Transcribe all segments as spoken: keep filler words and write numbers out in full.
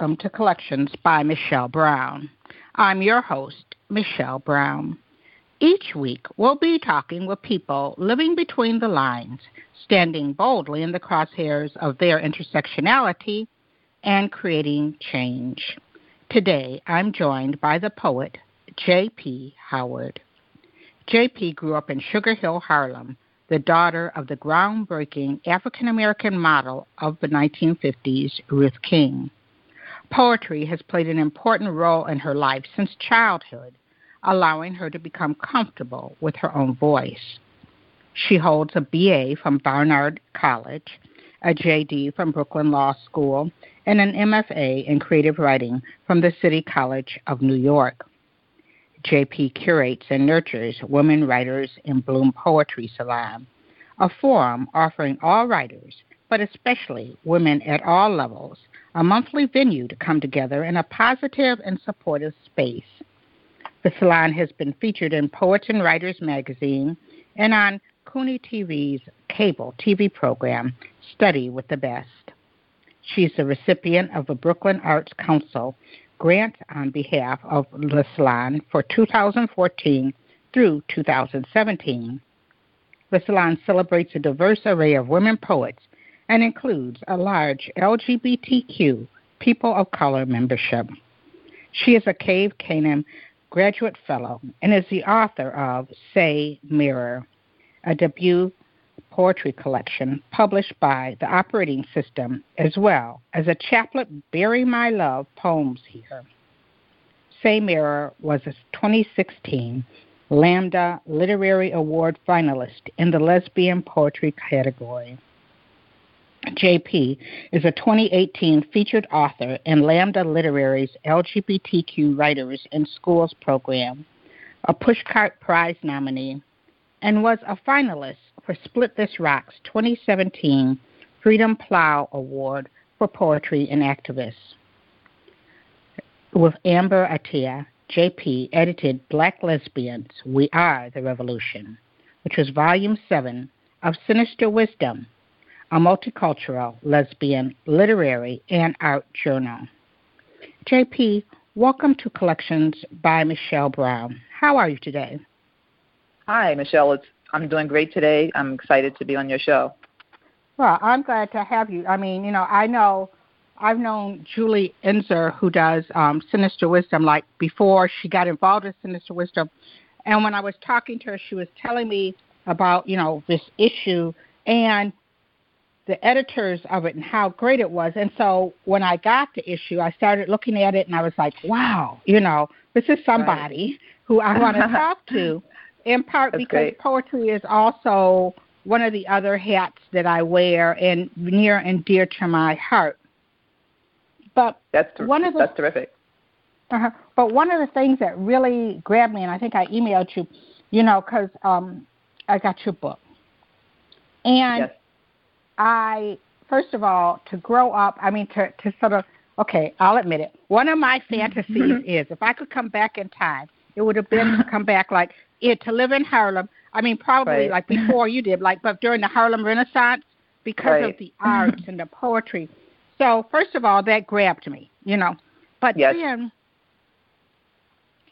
Welcome to Collections by Michelle Brown. I'm your host, Michelle Brown. Each week, we'll be talking with people living between the lines, standing boldly in the crosshairs of their intersectionality, and creating change. Today, I'm joined by the poet J P. Howard. J P grew up in Sugar Hill, Harlem, the daughter of the groundbreaking African-American model of the nineteen fifties, Ruth King. Poetry has played an important role in her life since childhood, allowing her to become comfortable with her own voice. She holds a B A from Barnard College, a J D from Brooklyn Law School, and an M F A in creative writing from the City College of New York. J P curates and nurtures Women Writers in Bloom Poetry Salon, a forum offering all writers, but especially women at all levels, a monthly venue to come together in a positive and supportive space. The salon has been featured in Poets and Writers Magazine and on Cooney T V's cable T V program, Study with the Best. She's the recipient of a Brooklyn Arts Council grant on behalf of the salon for two thousand fourteen through two thousand seventeen. The salon celebrates a diverse array of women poets and includes a large L G B T Q people of color membership. She is a Cave Canem graduate fellow and is the author of SAY/MIRROR, a debut poetry collection published by The Operating System, as well as a chaplet Bury My Love poems here. SAY/MIRROR was a twenty sixteen Lambda Literary Award finalist in the lesbian poetry category. J P is a twenty eighteen featured author in Lambda Literary's L G B T Q Writers in Schools Program, a Pushcart Prize nominee, and was a finalist for Split This Rock's twenty seventeen Freedom Plow Award for Poetry and Activists. With Amber Atiya, J P edited Black Lesbians' We Are the Revolution, which was Volume seven of Sinister Wisdom, a multicultural, lesbian, literary, and art journal. J P, welcome to Collections by Michelle Brown. How are you today? Hi, Michelle. It's, I'm doing great today. I'm excited to be on your show. Well, I'm glad to have you. I mean, you know, I know I've known Julie Enzer, who does um, Sinister Wisdom, like before she got involved in Sinister Wisdom. And when I was talking to her, she was telling me about, you know, this issue and the editors of it and how great it was. And so when I got the issue, I started looking at it and I was like, wow, you know, this is somebody right. who I want to talk to, in part That's because great. Poetry is also one of the other hats that I wear and near and dear to my heart. But That's, ter- one of the, that's terrific. Uh-huh, but one of the things that really grabbed me, and I think I emailed you, you know, because um, I got your book. And yes. I, first of all, to grow up, I mean, to, to sort of, okay, I'll admit it. One of my fantasies is if I could come back in time, it would have been to come back like, it, to live in Harlem. I mean, probably right. like before you did, like, but during the Harlem Renaissance because right. of the arts and the poetry. So, first of all, that grabbed me, you know. But yes. then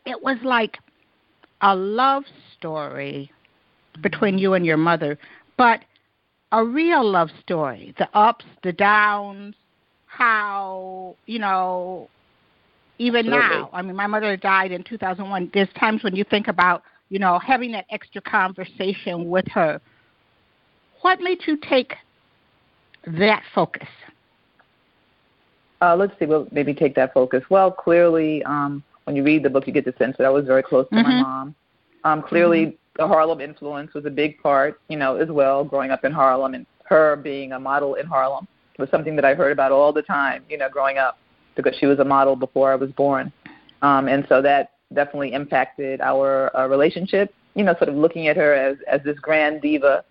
it was like a love story between you and your mother, but a real love story, the ups, the downs, how, you know, even Absolutely. Now. I mean, my mother died in two thousand one. There's times when you think about, you know, having that extra conversation with her. What made you take that focus? Uh, let's see, we'll maybe take that focus. Well, clearly, um, when you read the book, you get the sense that I was very close to mm-hmm. my mom. Um, clearly, mm-hmm. the Harlem influence was a big part, you know, as well, growing up in Harlem, and her being a model in Harlem was something that I heard about all the time, you know, growing up, because she was a model before I was born. Um, and so that definitely impacted our uh, relationship, you know, sort of looking at her as, as this grand diva,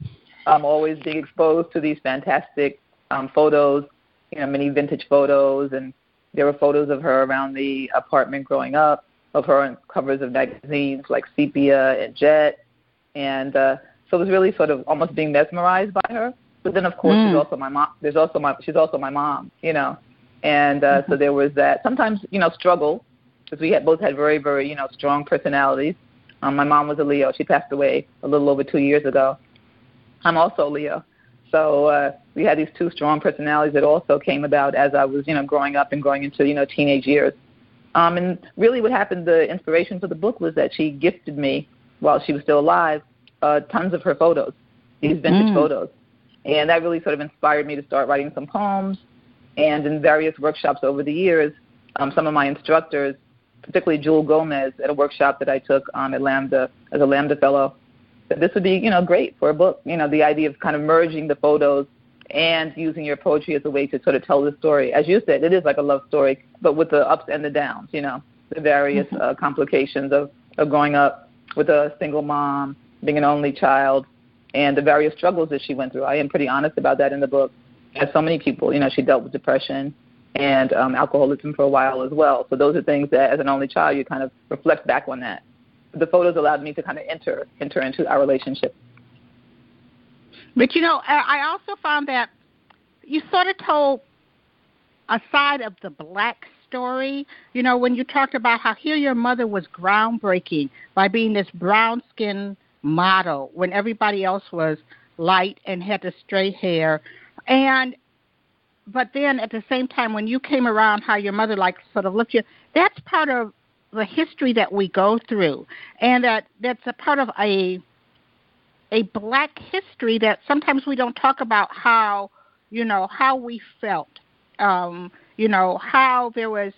um, always being exposed to these fantastic um, photos, you know, many vintage photos. And there were photos of her around the apartment growing up, of her on covers of magazines like Sepia and Jet. And uh, so it was really sort of almost being mesmerized by her. But then, of course, mm. she's also my mom. There's also my, she's also my mom, you know. And uh, mm-hmm. so there was that sometimes, you know, struggle, because we had both had very, very, you know, strong personalities. Um, my mom was a Leo. She passed away a little over two years ago. I'm also Leo. So uh, we had these two strong personalities that also came about as I was, you know, growing up and going into, you know, teenage years. Um, and really what happened, the inspiration for the book was that she gifted me, while she was still alive, uh, tons of her photos, these vintage mm. photos. And that really sort of inspired me to start writing some poems. And in various workshops over the years, um, some of my instructors, particularly Jewel Gomez, at a workshop that I took um, at Lambda as a Lambda fellow, that this would be, you know, great for a book. You know, the idea of kind of merging the photos and using your poetry as a way to sort of tell the story. As you said, it is like a love story, but with the ups and the downs, you know, the various uh, complications of, of growing up with a single mom, being an only child, and the various struggles that she went through. I am pretty honest about that in the book. As so many people, you know, she dealt with depression and um, alcoholism for a while as well. So those are things that, as an only child, you kind of reflect back on that. The photos allowed me to kind of enter enter into our relationship. But, you know, I also found that you sort of told a side of the Black story, you know, when you talked about how here your mother was groundbreaking by being this brown-skinned model when everybody else was light and had the straight hair. And, but then at the same time, when you came around, how your mother, like, sort of looked you, that's part of the history that we go through. And that, that's a part of a, a Black history that sometimes we don't talk about, how, you know, how we felt, um, you know, how there was,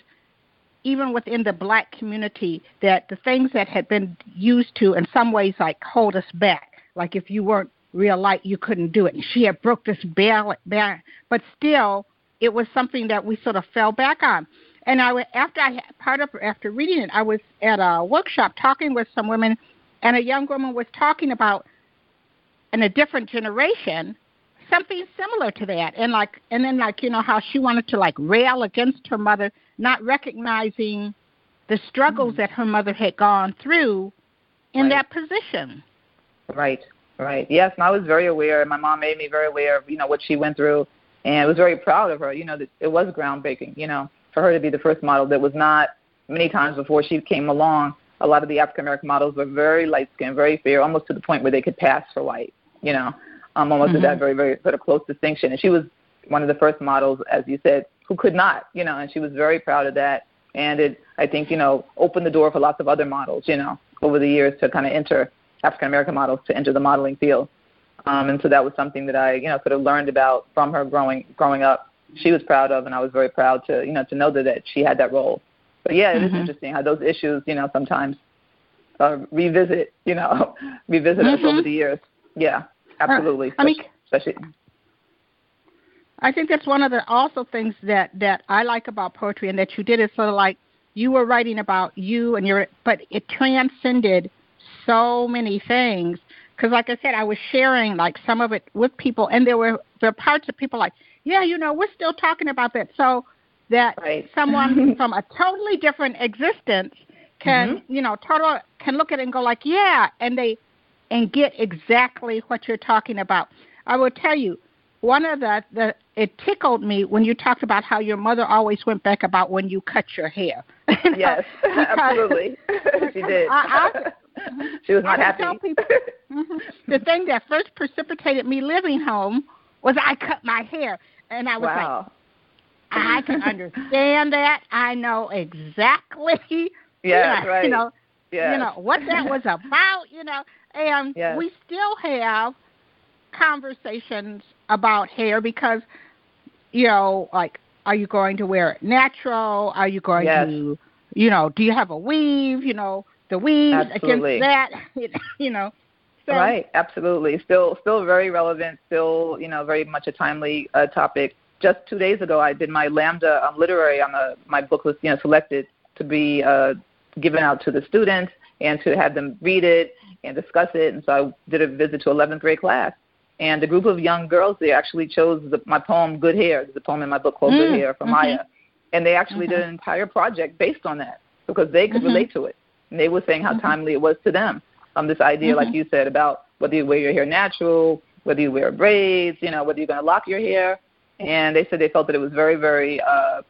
even within the Black community, that the things that had been used to in some ways, like, hold us back. Like, if you weren't real light, you couldn't do it. And she had broke this barrier, but still, it was something that we sort of fell back on. And I, after I part of after reading it, I was at a workshop talking with some women, and a young woman was talking about, in a different generation, something similar to that, and like, and then like, you know, how she wanted to like rail against her mother, not recognizing the struggles mm. that her mother had gone through in right. that position. Right. Right. Yes, and I was very aware, and my mom made me very aware of, you know, what she went through, and I was very proud of her. You know, that it was groundbreaking, you know, for her to be the first model that was not, many times before she came along, a lot of the African-American models were very light-skinned, very fair, almost to the point where they could pass for white, you know, um, almost mm-hmm. to that very, very sort of close distinction. And she was one of the first models, as you said, who could not, you know, and she was very proud of that. And it, I think, you know, opened the door for lots of other models, you know, over the years to kind of enter African-American models to enter the modeling field. Um, and so that was something that I, you know, sort of learned about from her growing growing up. She was proud of, and I was very proud to, you know, to know that, that she had that role. But, yeah, it mm-hmm. is interesting how those issues, you know, sometimes uh, revisit, you know, revisit mm-hmm. us over the years. Yeah, absolutely. Uh, I mean, especially. I think that's one of the also things that, that I like about poetry, and that you did, is sort of like you were writing about you and your, but it transcended so many things, because like I said, I was sharing like some of it with people, and there were there were parts of people like, yeah, you know, we're still talking about that, so that right. someone from a totally different existence can mm-hmm. you know total can look at it and go like, yeah, and they and get exactly what you're talking about. I will tell you, one of the, the it tickled me when you talked about how your mother always went back about when you cut your hair. You know, yes, absolutely, she did. I, I, She was not I happy. Tell people, mm-hmm. the thing that first precipitated me living home was I cut my hair. And I was wow. like, I can understand that. I know exactly yes, yeah, right. you know, yes. you know, what that was about, you know. And yes. we still have conversations about hair because, you know, like, are you going to wear it natural? Are you going yes. to, you know, do you have a weave, you know? The weaves Absolutely. Against that, you know. sense? Right, absolutely. Still, still very relevant. Still, you know, very much a timely uh, topic. Just two days ago, I did my Lambda um, Literary. On the, my book was, you know, selected to be uh, given out to the students and to have them read it and discuss it. And so I did a visit to eleventh grade class. And a group of young girls, they actually chose the, my poem, Good Hair. There's a poem in my book called mm, Good Hair from mm-hmm. Maya. And they actually mm-hmm. did an entire project based on that because they could mm-hmm. relate to it. And they were saying how mm-hmm. timely it was to them. Um, this idea, mm-hmm. like you said, about whether you wear your hair natural, whether you wear braids, you know, whether you're going to lock your hair. And they said they felt that it was very, very uh,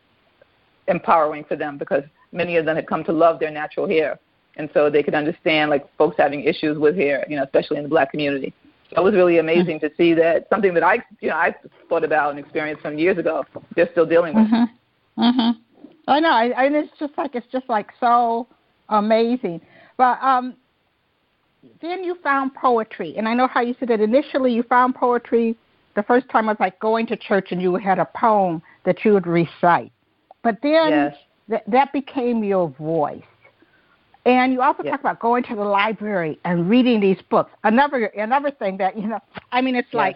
empowering for them because many of them had come to love their natural hair. And so they could understand, like, folks having issues with hair, you know, especially in the Black community. So it was really amazing mm-hmm. to see that something that I, you know, I thought about and experienced some years ago, they're still dealing with. Mm-hmm. Mm-hmm. Oh, no, I know, and it's just like it's just like so amazing. But um, then you found poetry, and I know how you said that initially you found poetry. The first time was like going to church, and you had a poem that you would recite. But then yes. th- that became your voice. And you also yes. talk about going to the library and reading these books. Another another thing that, you know, I mean, it's yes. like,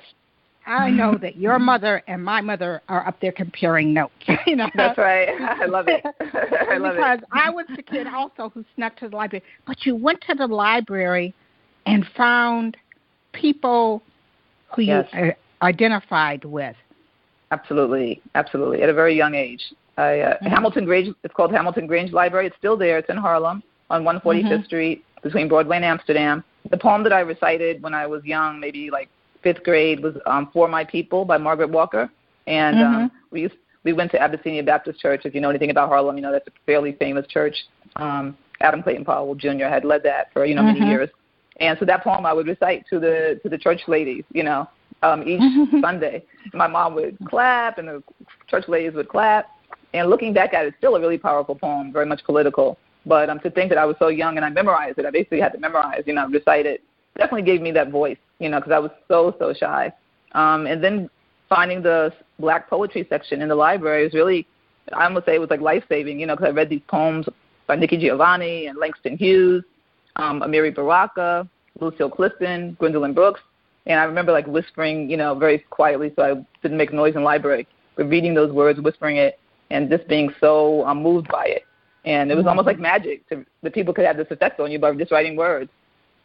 I know that your mother and my mother are up there comparing notes. You know? That's right. I love it. I love because it. I was the kid also who snuck to the library. But you went to the library and found people who yes. you identified with. Absolutely. Absolutely. At a very young age. I, uh, mm-hmm. Hamilton Grange, it's called Hamilton Grange Library. It's still there. It's in Harlem. On one forty-fifth mm-hmm. Street between Broadway and Amsterdam. The poem that I recited when I was young, maybe like fifth grade, was um, For My People by Margaret Walker. And mm-hmm. um, we used, we went to Abyssinia Baptist Church. If you know anything about Harlem, you know that's a fairly famous church. Um, Adam Clayton Powell Junior had led that for, you know, mm-hmm. many years. And so that poem I would recite to the to the church ladies, you know, um, each Sunday. My mom would clap and the church ladies would clap. And looking back at it, it's still a really powerful poem, very much political. But um, to think that I was so young and I memorized it, I basically had to memorize, you know, recite it, definitely gave me that voice, you know, because I was so, so shy. Um, and then finding the Black poetry section in the library was really, I almost say it was like life-saving, you know, because I read these poems by Nikki Giovanni and Langston Hughes, um, Amiri Baraka, Lucille Clifton, Gwendolyn Brooks. And I remember, like, whispering, you know, very quietly so I didn't make noise in the library, but reading those words, whispering it, and just being so um, moved by it. And it was almost like magic to, that people could have this effect on you by just writing words.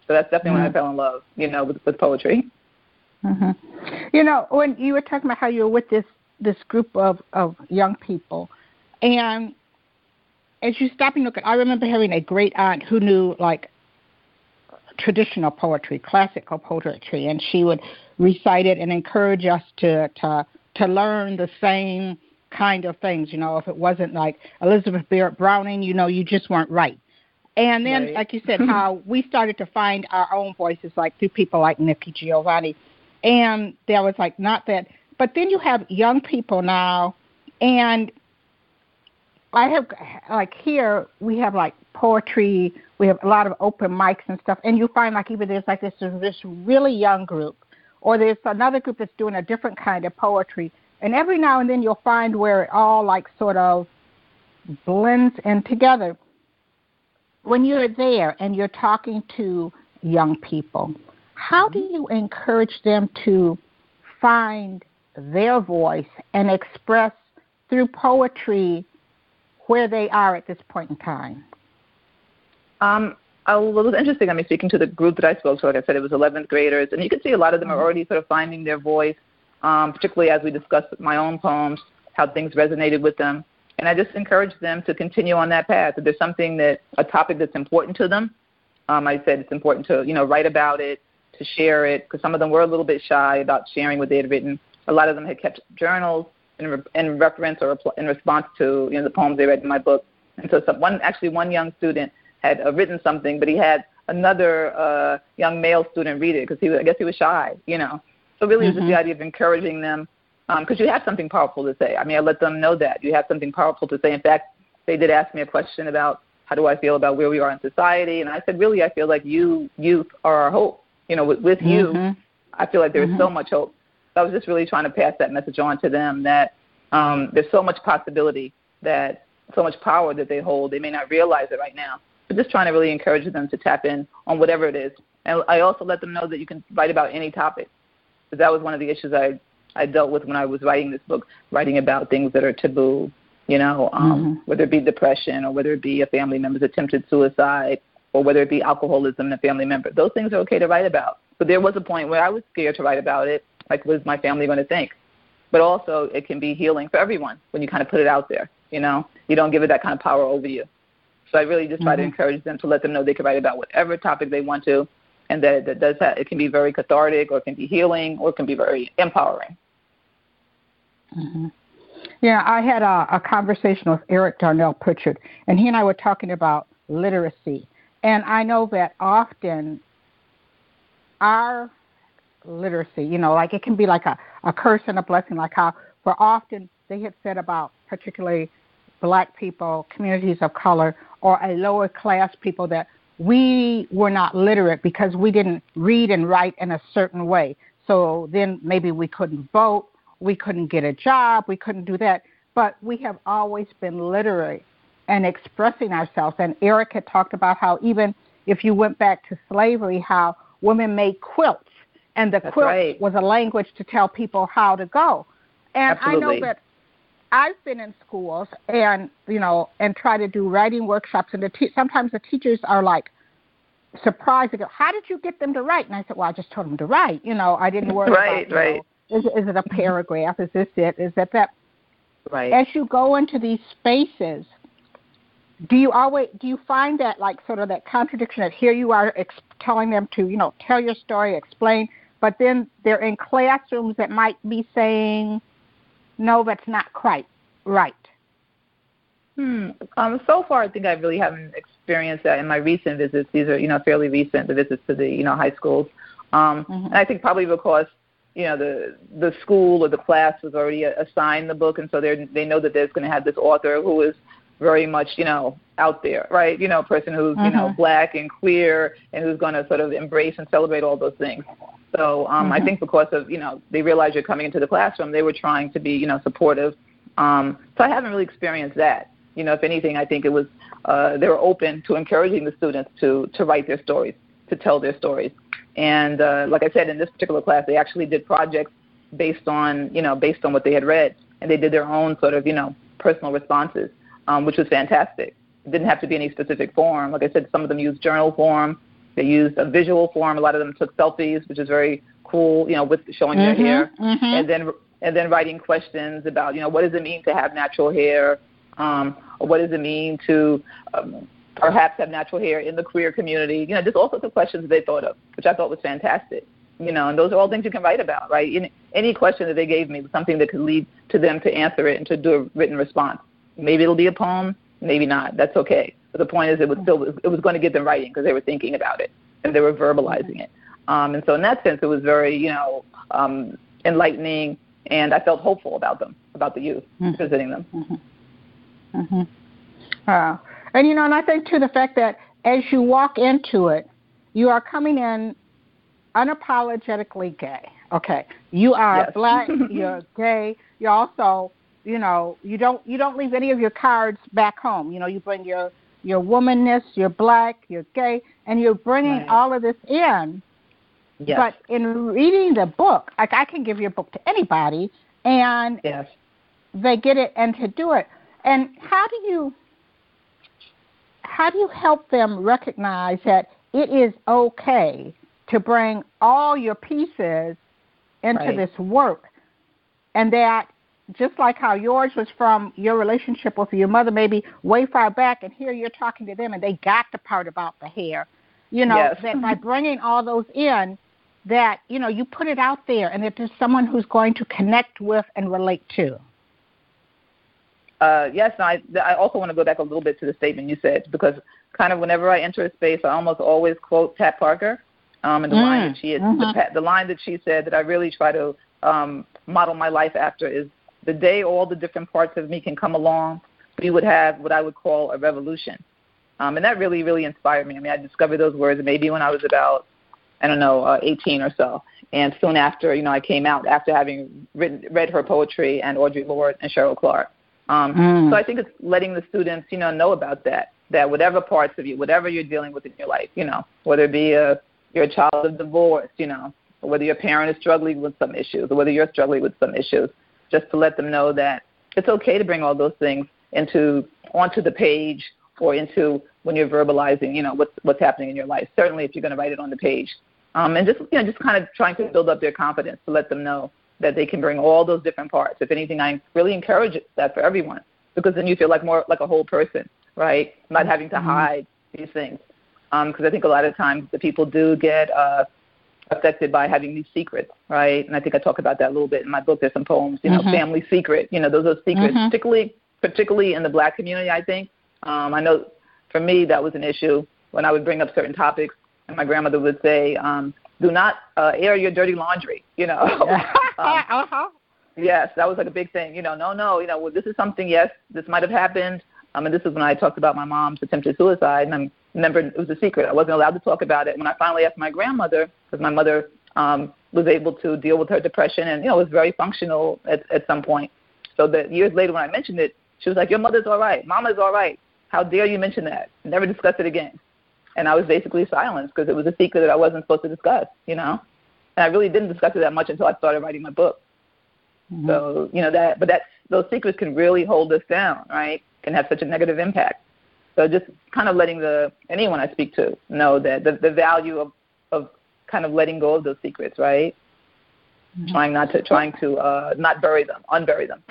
So that's definitely mm-hmm. when I fell in love, you know, with, with poetry. Mm-hmm. You know, when you were talking about how you were with this, this group of, of young people, and as you stop and look at, I remember having a great aunt who knew, like, traditional poetry, classical poetry, and she would recite it and encourage us to to, to learn the same kind of things, you know, if it wasn't like Elizabeth Barrett Browning, you know, you just weren't right. And then, right. like you said, how we started to find our own voices, like through people like Nikki Giovanni, and there was like not that. But then you have young people now, and I have, like here, we have like poetry, we have a lot of open mics and stuff, and you find like even there's like this, this really young group, or there's another group that's doing a different kind of poetry. And every now and then you'll find where it all, like, sort of blends in together. When you're there and you're talking to young people, how do you encourage them to find their voice and express through poetry where they are at this point in time? Um, I, well, it was interesting. I mean, speaking to the group that I spoke to, like I said, it was eleventh graders. And you can see a lot of them are already sort of finding their voice. Um, particularly as we discussed my own poems, how things resonated with them. And I just encourage them to continue on that path. If there's something that, a topic that's important to them, um, I said it's important to, you know, write about it, to share it, because some of them were a little bit shy about sharing what they had written. A lot of them had kept journals in, re- in reference or in response to, you know, the poems they read in my book. And so some, one, actually one young student had uh, written something, but he had another uh, young male student read it because he was, I guess he was shy, you know. So really mm-hmm. it was just the idea of encouraging them because um, you have something powerful to say. I mean, I let them know that. You have something powerful to say. In fact, they did ask me a question about how do I feel about where we are in society, and I said, really, I feel like you youth are our hope. You know, with, with mm-hmm. you, I feel like there is mm-hmm. so much hope. So I was just really trying to pass that message on to them that um, there's so much possibility, that so much power that they hold. They may not realize it right now, but just trying to really encourage them to tap in on whatever it is. And I also let them know that you can write about any topic. So that was one of the issues I, I dealt with when I was writing this book, writing about things that are taboo, you know, um, mm-hmm. whether it be depression or whether it be a family member's attempted suicide or whether it be alcoholism in a family member. Those things are okay to write about. But there was a point where I was scared to write about it, like what is my family going to think? But also it can be healing for everyone when you kind of put it out there, you know. You don't give it that kind of power over you. So I really just try mm-hmm. to encourage them to let them know they can write about whatever topic they want to, and that, that does have, it can be very cathartic or it can be healing or it can be very empowering. Mm-hmm. Yeah, I had a, a conversation with Eric Darnell Pritchard, and he and I were talking about literacy. And I know that often our literacy, you know, like it can be like a, a curse and a blessing, like how for often they have said about particularly Black people, communities of color, or a lower class people that we were not literate because we didn't read and write in a certain way. So then maybe we couldn't vote, we couldn't get a job, we couldn't do that. But we have always been literate and expressing ourselves. And Eric had talked about how even if you went back to slavery, how women made quilts, and the That's quilt right. was a language to tell people how to go. And Absolutely. I know that I've been in schools and, you know, and try to do writing workshops, and the te- sometimes the teachers are like surprised. They go, how did you get them to write? And I said, well, I just told them to write. You know, I didn't worry right, about, right. you know, is, is it a paragraph? Is this it? Is that that? Right. As you go into these spaces, do you always, do you find that like sort of that contradiction that here you are ex- telling them to, you know, tell your story, explain, but then they're in classrooms that might be saying, no, that's not quite right. Hmm. Um, so far, I think I really haven't experienced that in my recent visits. These are, you know, fairly recent, the visits to the, you know, high schools. Um, mm-hmm. And I think probably because, you know, the the school or the class was already assigned the book, and so they they know that there's going to have this author who is very much, you know, out there, right? You know, a person who's, mm-hmm. you know, Black and queer and who's going to sort of embrace and celebrate all those things. So um, mm-hmm. I think because of, you know, they realized you're coming into the classroom, they were trying to be, you know, supportive. Um, so I haven't really experienced that. You know, if anything, I think it was, uh, they were open to encouraging the students to, to write their stories, to tell their stories. And uh, like I said, in this particular class, they actually did projects based on, you know, based on what they had read. And they did their own sort of, you know, personal responses, um, which was fantastic. It didn't have to be any specific form. Like I said, some of them used journal form. They used a visual form. A lot of them took selfies, which is very cool, you know, with showing mm-hmm, their hair. Mm-hmm. And then and then writing questions about, you know, what does it mean to have natural hair? Um, or what does it mean to um, perhaps have natural hair in the queer community? You know, just all sorts of questions they thought of, which I thought was fantastic. You know, and those are all things you can write about, right? In, any question that they gave me was something that could lead to them to answer it and to do a written response. Maybe it'll be a poem, maybe not. That's okay. But the point is it was still it was going to get them writing because they were thinking about it and they were verbalizing it. Um, and so in that sense, it was very, you know, um, enlightening, and I felt hopeful about them, about the youth, mm-hmm. visiting them. Mm-hmm. Mm-hmm. Wow. And, you know, and I think, too, the fact that as you walk into it, you are coming in unapologetically gay. Okay. You are yes. Black, you're gay, you're also, you know, you don't you don't leave any of your cards back home. You know, you bring your your womanness, you're Black, you're gay, and you're bringing right. all of this in. Yes. But in reading the book, like I can give your book to anybody, and yes. they get it and to do it. And how do you how do you help them recognize that it is okay to bring all your pieces into right. this work, and that just like how yours was from your relationship with your mother maybe way far back, and here you're talking to them and they got the part about the hair, you know, yes. that by bringing all those in that, you know, you put it out there and that there's someone who's going to connect with and relate to. Uh, yes, I, I also want to go back a little bit to the statement you said, because kind of whenever I enter a space, I almost always quote Pat Parker um, and the, mm. line that she had, mm-hmm. the, the line that she said that I really try to um, model my life after is, the day all the different parts of me can come along, we would have what I would call a revolution. Um, and that really, really inspired me. I mean, I discovered those words maybe when I was about, I don't know, uh, eighteen or so. And soon after, you know, I came out after having written, read her poetry and Audre Lorde and Cheryl Clark. Um, mm. So I think it's letting the students, you know, know about that, that whatever parts of you, whatever you're dealing with in your life, you know, whether it be a, you're a child of divorce, you know, or whether your parent is struggling with some issues, or whether you're struggling with some issues, just to let them know that it's okay to bring all those things into onto the page or into when you're verbalizing, you know, what's what's happening in your life, certainly if you're going to write it on the page. Um, and just, you know, just kind of trying to build up their confidence to let them know that they can bring all those different parts. If anything, I really encourage that for everyone, because then you feel like more like a whole person, right, not having to hide these things. Because um, I think a lot of times the people do get uh, affected by having these secrets, right? And I think I talk about that a little bit in my book. There's some poems, you know, mm-hmm. family secret. You know, those are secrets, mm-hmm. particularly particularly in the Black community, I think. Um, I know for me that was an issue when I would bring up certain topics, and my grandmother would say, um, do not uh, air your dirty laundry, you know. um, uh-huh. Yes, that was like a big thing, you know, no, no, you know, well, this is something, yes, this might have happened. Um, and this is when I talked about my mom's attempted suicide, and I remember it was a secret. I wasn't allowed to talk about it. When I finally asked my grandmother, because my mother um, was able to deal with her depression and, you know, was very functional at, at some point. So that years later when I mentioned it, she was like, your mother's all right. Mama's all right. How dare you mention that? Never discuss it again. And I was basically silenced because it was a secret that I wasn't supposed to discuss, you know. And I really didn't discuss it that much until I started writing my book. Mm-hmm. So, you know, that, but that's, those secrets can really hold us down, right, can have such a negative impact. So just kind of letting the anyone I speak to know that the, the value of, of kind of letting go of those secrets, right, mm-hmm. trying not to, trying to uh, not bury them, unbury them.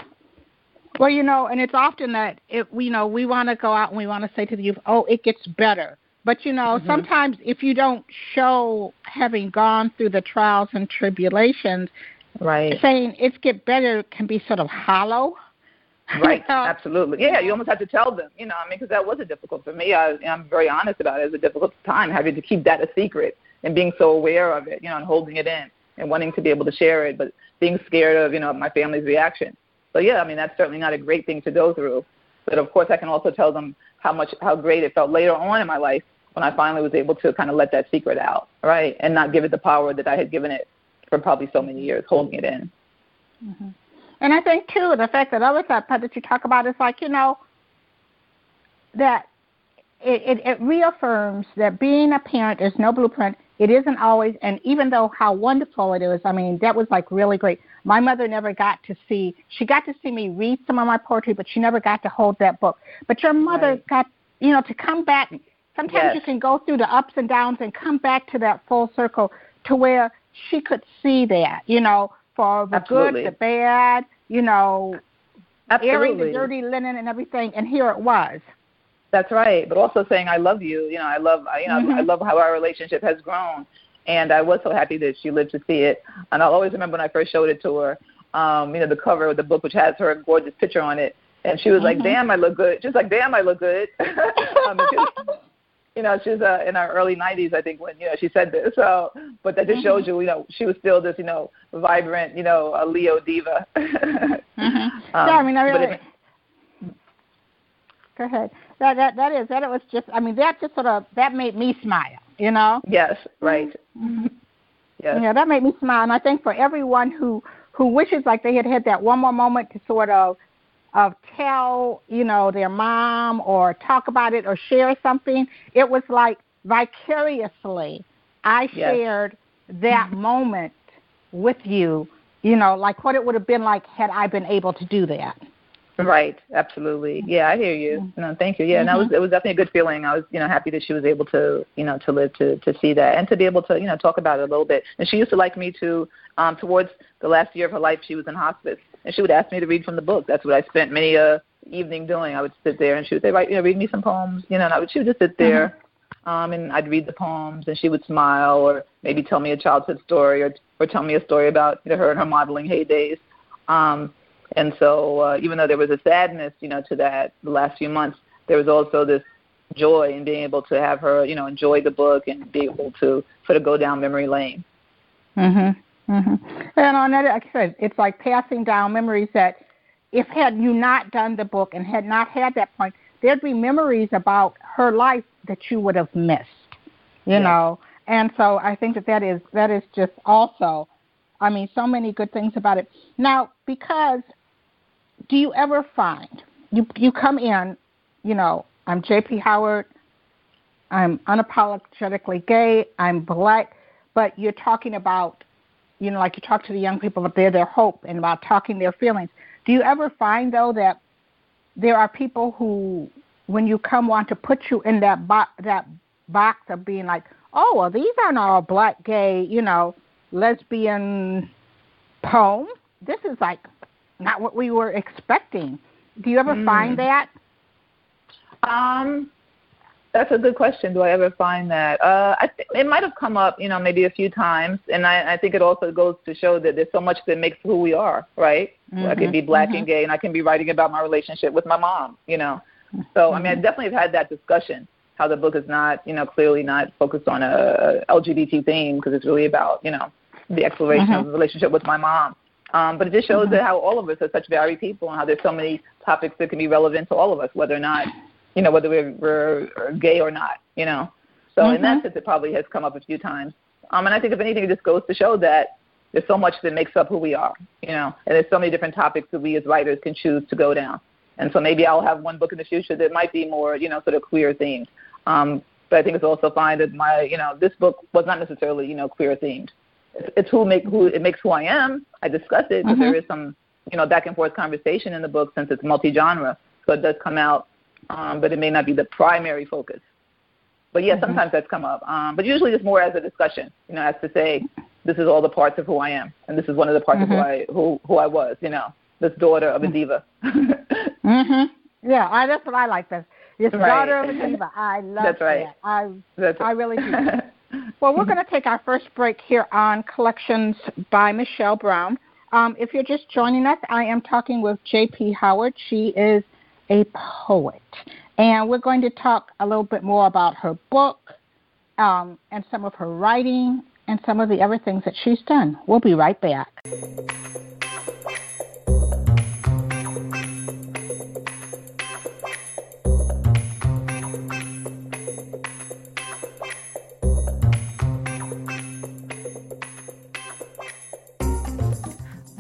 Well, you know, and it's often that, it, you know, we want to go out and we want to say to the youth, oh, it gets better. But, you know, mm-hmm. sometimes if you don't show having gone through the trials and tribulations, right, saying it's get better can be sort of hollow. Right, you know? Absolutely. Yeah, you almost have to tell them, you know, I mean, because that was a difficult for me. I, I'm very honest about it. It was a difficult time having to keep that a secret and being so aware of it, you know, and holding it in and wanting to be able to share it, but being scared of, you know, my family's reaction. So, yeah, I mean, that's certainly not a great thing to go through. But, of course, I can also tell them how much, how great it felt later on in my life when I finally was able to kind of let that secret out, right, and not give it the power that I had given it for probably so many years, holding it in. Mm-hmm. And I think, too, the fact that other stuff that you talk about is like, you know, that it, it, it reaffirms that being a parent is no blueprint. It isn't always, and even though how wonderful it is, I mean, that was like really great. My mother never got to see, she got to see me read some of my poetry, but she never got to hold that book. But your mother right. got, you know, to come back. Sometimes yes. you can go through the ups and downs and come back to that full circle to where she could see that, you know, for the Absolutely. good, the bad, you know, airing the dirty linen and everything, and here it was. That's right, but also saying I love you, you know, I love, you know, mm-hmm. I love how our relationship has grown, and I was so happy that she lived to see it. And I'll always remember when I first showed it to her, um, you know, the cover of the book, which has her gorgeous picture on it, and she was mm-hmm. like, "Damn, I look good." She was like, "Damn, I look good." um, she was, you know, she was uh, in her early nineties, I think, when, you know, she said this. So, but that just mm-hmm. shows you, you know, she was still this, you know, vibrant, you know, a Leo diva. mm-hmm. um, yeah, I mean, I really. It, Go ahead. That, that that is that it was just. I mean, that just sort of that made me smile. You know. Yes. Right. Mm-hmm. Yes. Yeah, that made me smile, and I think for everyone who who wishes like they had had that one more moment to sort of of tell, you know, their mom or talk about it or share something, it was like vicariously I shared yes. that mm-hmm. moment with you. You know, like what it would have been like had I been able to do that. Right, absolutely. Yeah, I hear you. No, thank you. Yeah, mm-hmm. and that was it was definitely a good feeling. I was, you know, happy that she was able to, you know, to live to, to see that and to be able to, you know, talk about it a little bit. And she used to like me to, um, towards the last year of her life, she was in hospice, and she would ask me to read from the book. That's what I spent many a uh, evening doing. I would sit there, and she would say, "Right, you know, read me some poems," you know, and I would, she would just sit there, mm-hmm. um, and I'd read the poems, and she would smile, or maybe tell me a childhood story, or or tell me a story about, you know, her and her modeling heydays. Um, And so uh, even though there was a sadness, you know, to that the last few months, there was also this joy in being able to have her, you know, enjoy the book and be able to sort of go down memory lane. Mm-hmm. Mm-hmm. And on that, like I said, it's like passing down memories that if had you not done the book and had not had that point, there'd be memories about her life that you would have missed, you yeah. know. And so I think that that is, that is just also, I mean, so many good things about it. Now, because do you ever find, you you come in, you know, I'm J P Howard, I'm unapologetically gay, I'm black, but you're talking about, you know, like you talk to the young people about their hope and about talking their feelings. Do you ever find, though, that there are people who, when you come, want to put you in that, bo- that box of being like, oh, well, these aren't all black, gay, you know, lesbian poems. This is, like, not what we were expecting. Do you ever mm. find that? Um, that's a good question. Do I ever find that? Uh, I th- it might have come up, you know, maybe a few times. And I, I think it also goes to show that there's so much that makes who we are, right? Mm-hmm. So I can be black mm-hmm. and gay, and I can be writing about my relationship with my mom, you know. So, I mean, I definitely have had that discussion, how the book is not, you know, clearly not focused on a L G B T theme because it's really about, you know, the exploration mm-hmm. of the relationship with my mom. Um, but it just shows mm-hmm. that how all of us are such varied people and how there's so many topics that can be relevant to all of us, whether or not, you know, whether we're, we're gay or not, you know. So mm-hmm. in that sense, it probably has come up a few times. Um, and I think, if anything, it just goes to show that there's so much that makes up who we are, you know, and there's so many different topics that we as writers can choose to go down. And so maybe I'll have one book in the future that might be more, you know, sort of queer themed. Um, but I think it's also fine that my, you know, this book was not necessarily, you know, queer themed. It's who make who it makes who I am. I discuss it, but mm-hmm. there is some, you know, back and forth conversation in the book since it's multi-genre. So it does come out, um, but it may not be the primary focus. But yeah, mm-hmm. sometimes that's come up. Um, but usually it's more as a discussion, you know, as to say, this is all the parts of who I am, and this is one of the parts mm-hmm. of who I who who I was, you know, this daughter of a diva. Mm-hmm. Yeah, I, that's what I like. This, this right. daughter of a diva. I love that's right. that. I that's I really do. That. Well, we're going to take our first break here on Collections by Michelle Brown. Um, if you're just joining us, I am talking with J P. Howard. She is a poet. And we're going to talk a little bit more about her book um, and some of her writing and some of the other things that she's done. We'll be right back.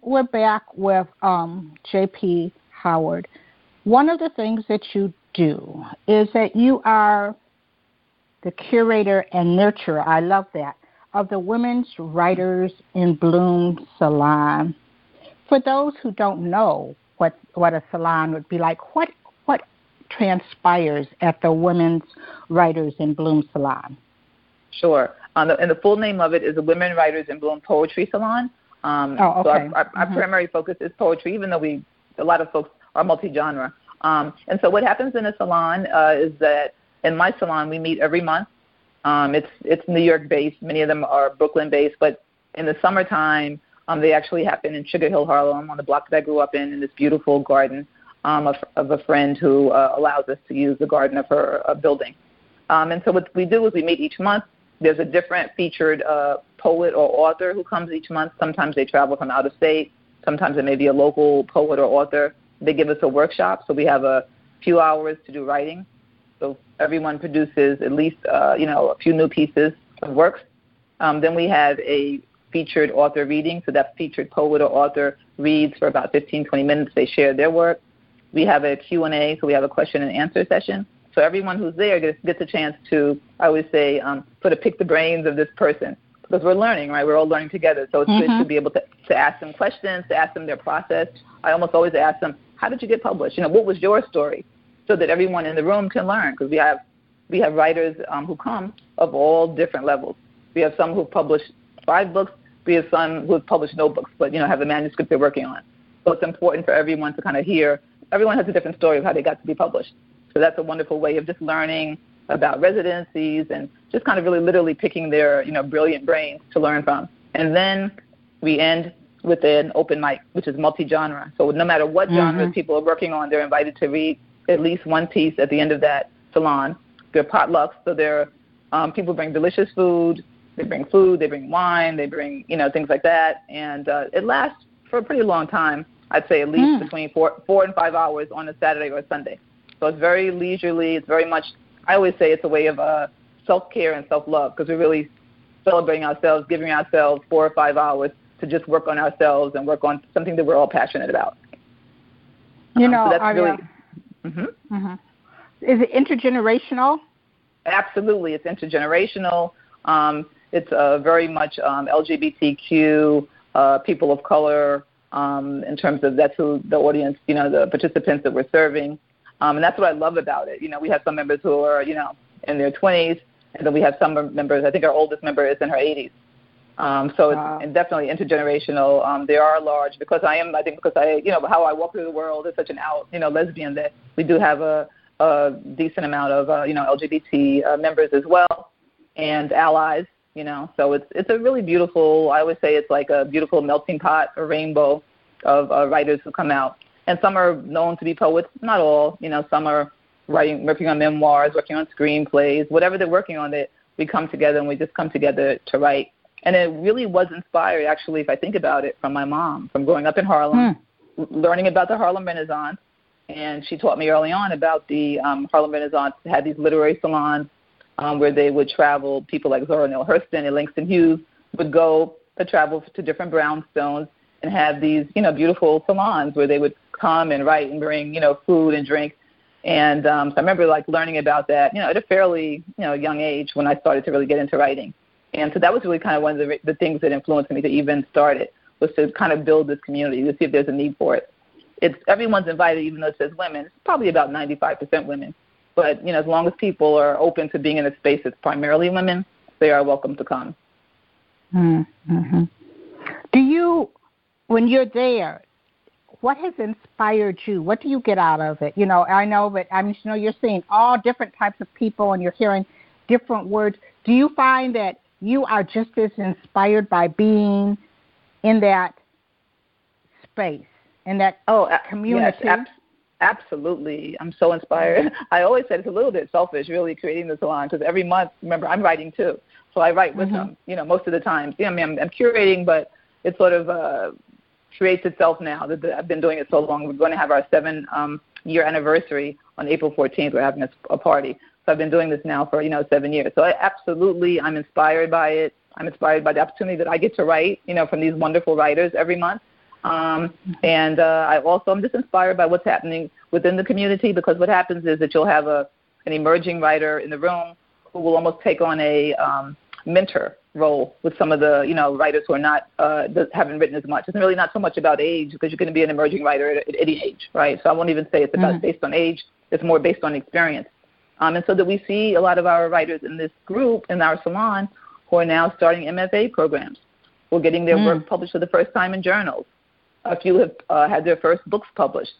We're back with um, J P. Howard. One of the things that you do is that you are the curator and nurturer, I love that, of the Women's Writers in Bloom Salon. For those who don't know what, what a salon would be like, what, what transpires at the Women's Writers in Bloom Salon? Sure. Um, and the full name of it is the Women Writers in Bloom Poetry Salon. Um, oh, okay. So our, our, our mm-hmm. primary focus is poetry, even though we, a lot of folks are multi-genre. Um, and so what happens in a salon uh, is that in my salon we meet every month. Um, it's it's New York-based. Many of them are Brooklyn-based. But in the summertime, um, they actually happen in Sugar Hill, Harlem, on the block that I grew up in, in this beautiful garden um, of, of a friend who uh, allows us to use the garden of her uh, building. Um, and so what we do is we meet each month. There's a different featured uh, poet or author who comes each month. Sometimes they travel from out of state. Sometimes it may be a local poet or author. They give us a workshop, so we have a few hours to do writing. So everyone produces at least, uh, you know, a few new pieces of works. Um, then we have a featured author reading, so that featured poet or author reads for about fifteen, twenty minutes. They share their work. We have a Q and A, so we have a question and answer session. So everyone who's there gets, gets a chance to, I always say, um, sort of pick the brains of this person because we're learning, right? We're all learning together. So it's mm-hmm. good to be able to, to ask them questions, to ask them their process. I almost always ask them, how did you get published? You know, what was your story? So that everyone in the room can learn because we have, we have writers um, who come of all different levels. We have some who've published five books. We have some who've published no books but, you know, have a manuscript they're working on. So it's important for everyone to kind of hear. Everyone has a different story of how they got to be published. So that's a wonderful way of just learning about residencies and just kind of really literally picking their, you know, brilliant brains to learn from. And then we end with an open mic, which is multi-genre. So no matter what genre mm-hmm. people are working on, they're invited to read at least one piece at the end of that salon. They're potlucks, so they're, um, people bring delicious food, they bring food, they bring wine, they bring, you know, things like that. And uh, it lasts for a pretty long time, I'd say at least mm. between four, four and five hours on a Saturday or a Sunday. So it's very leisurely. It's very much, I always say it's a way of uh, self-care and self-love, because we're really celebrating ourselves, giving ourselves four or five hours to just work on ourselves and work on something that we're all passionate about. You um, know, so that's Aria, really, mm-hmm. Mm-hmm. Is it intergenerational? Absolutely. It's intergenerational. Um, it's uh, very much um, L G B T Q, uh, people of color, um, in terms of that's who the audience, you know, the participants that we're serving. Um, and that's what I love about it. You know, we have some members who are, you know, in their twenties, and then we have some members, I think our oldest member is in her eighties. Um, so wow. It's definitely intergenerational. Um, they are large because I am, I think because I, you know, how I walk through the world is such an out, you know, lesbian, that we do have a, a decent amount of, uh, you know, L G B T uh, members as well, and allies, you know. So it's it's a really beautiful, I would say it's like a beautiful melting pot, a rainbow of uh, writers who come out. And some are known to be poets, not all, you know, some are writing, working on memoirs, working on screenplays, whatever they're working on, that we come together and we just come together to write. And it really was inspired, actually, if I think about it, from my mom, from growing up in Harlem, hmm. learning about the Harlem Renaissance. And she taught me early on about the um, Harlem Renaissance. It had these literary salons um, where they would travel. People like Zora Neale Hurston and Langston Hughes would go to travel to different brownstones and have these, you know, beautiful salons where they would come and write and bring, you know, food and drink. And um, so I remember, like, learning about that, you know, at a fairly, you know, young age when I started to really get into writing. And so that was really kind of one of the, the things that influenced me to even start it, was to kind of build this community to see if there's a need for it. It's everyone's invited, even though it says women. It's probably about ninety-five percent women. But, you know, as long as people are open to being in a space that's primarily women, they are welcome to come. Mm-hmm. Do you, when you're there, what has inspired you? What do you get out of it? You know, I know, but I mean, you know, you're seeing all different types of people and you're hearing different words. Do you find that you are just as inspired by being in that space, in that oh, community? Yes, ab- absolutely. I'm so inspired. I always said it's a little bit selfish, really, creating the salon, because every month, remember, I'm writing too. So I write with mm-hmm. them, you know, most of the time. Yeah, I mean, I'm, I'm curating, but it sort of uh, creates itself now that I've been doing it so long. We're going to have our seven-year um, anniversary on April fourteenth. We're having a, a party. So I've been doing this now for, you know, seven years. So I absolutely, I'm inspired by it. I'm inspired by the opportunity that I get to write, you know, from these wonderful writers every month. Um, and uh, I also, I'm just inspired by what's happening within the community, because what happens is that you'll have a an emerging writer in the room who will almost take on a um, mentor role with some of the, you know, writers who are not, uh, haven't written as much. It's really not so much about age, because you can be an emerging writer at, at any age, right? So I won't even say it's about mm-hmm. based on age. It's more based on experience. Um, and so that we see a lot of our writers in this group, in our salon, who are now starting M F A programs, who are getting their mm. work published for the first time in journals. A few have uh, had their first books published.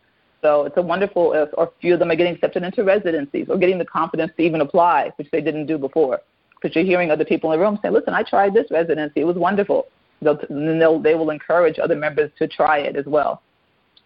So it's a wonderful, uh, or a few of them are getting accepted into residencies or getting the confidence to even apply, which they didn't do before. Because you're hearing other people in the room say, listen, I tried this residency. It was wonderful. They'll, they'll, they will encourage other members to try it as well.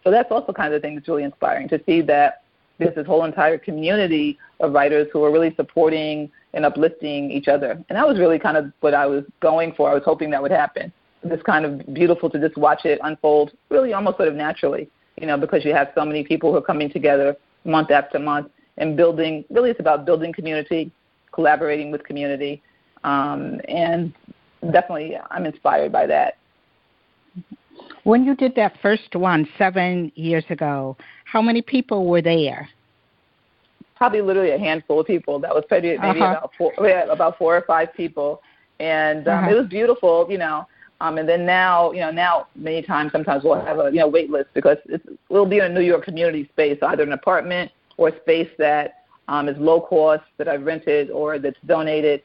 So that's also kind of the thing that's really inspiring, to see that there's this whole entire community of writers who are really supporting and uplifting each other. And that was really kind of what I was going for. I was hoping that would happen. It's kind of beautiful to just watch it unfold really almost sort of naturally, you know, because you have so many people who are coming together month after month and building, really it's about building community, collaborating with community. Um, and definitely I'm inspired by that. When you did that first one seven years ago, how many people were there? Probably literally a handful of people. That was probably maybe uh-huh. about four, yeah, about four or five people, and um, uh-huh. it was beautiful, you know. Um, and then now, you know, now many times, sometimes we'll have a you know wait list, because it's, we'll be in a New York community space, either an apartment or a space that um, is low cost that I've rented or that's donated.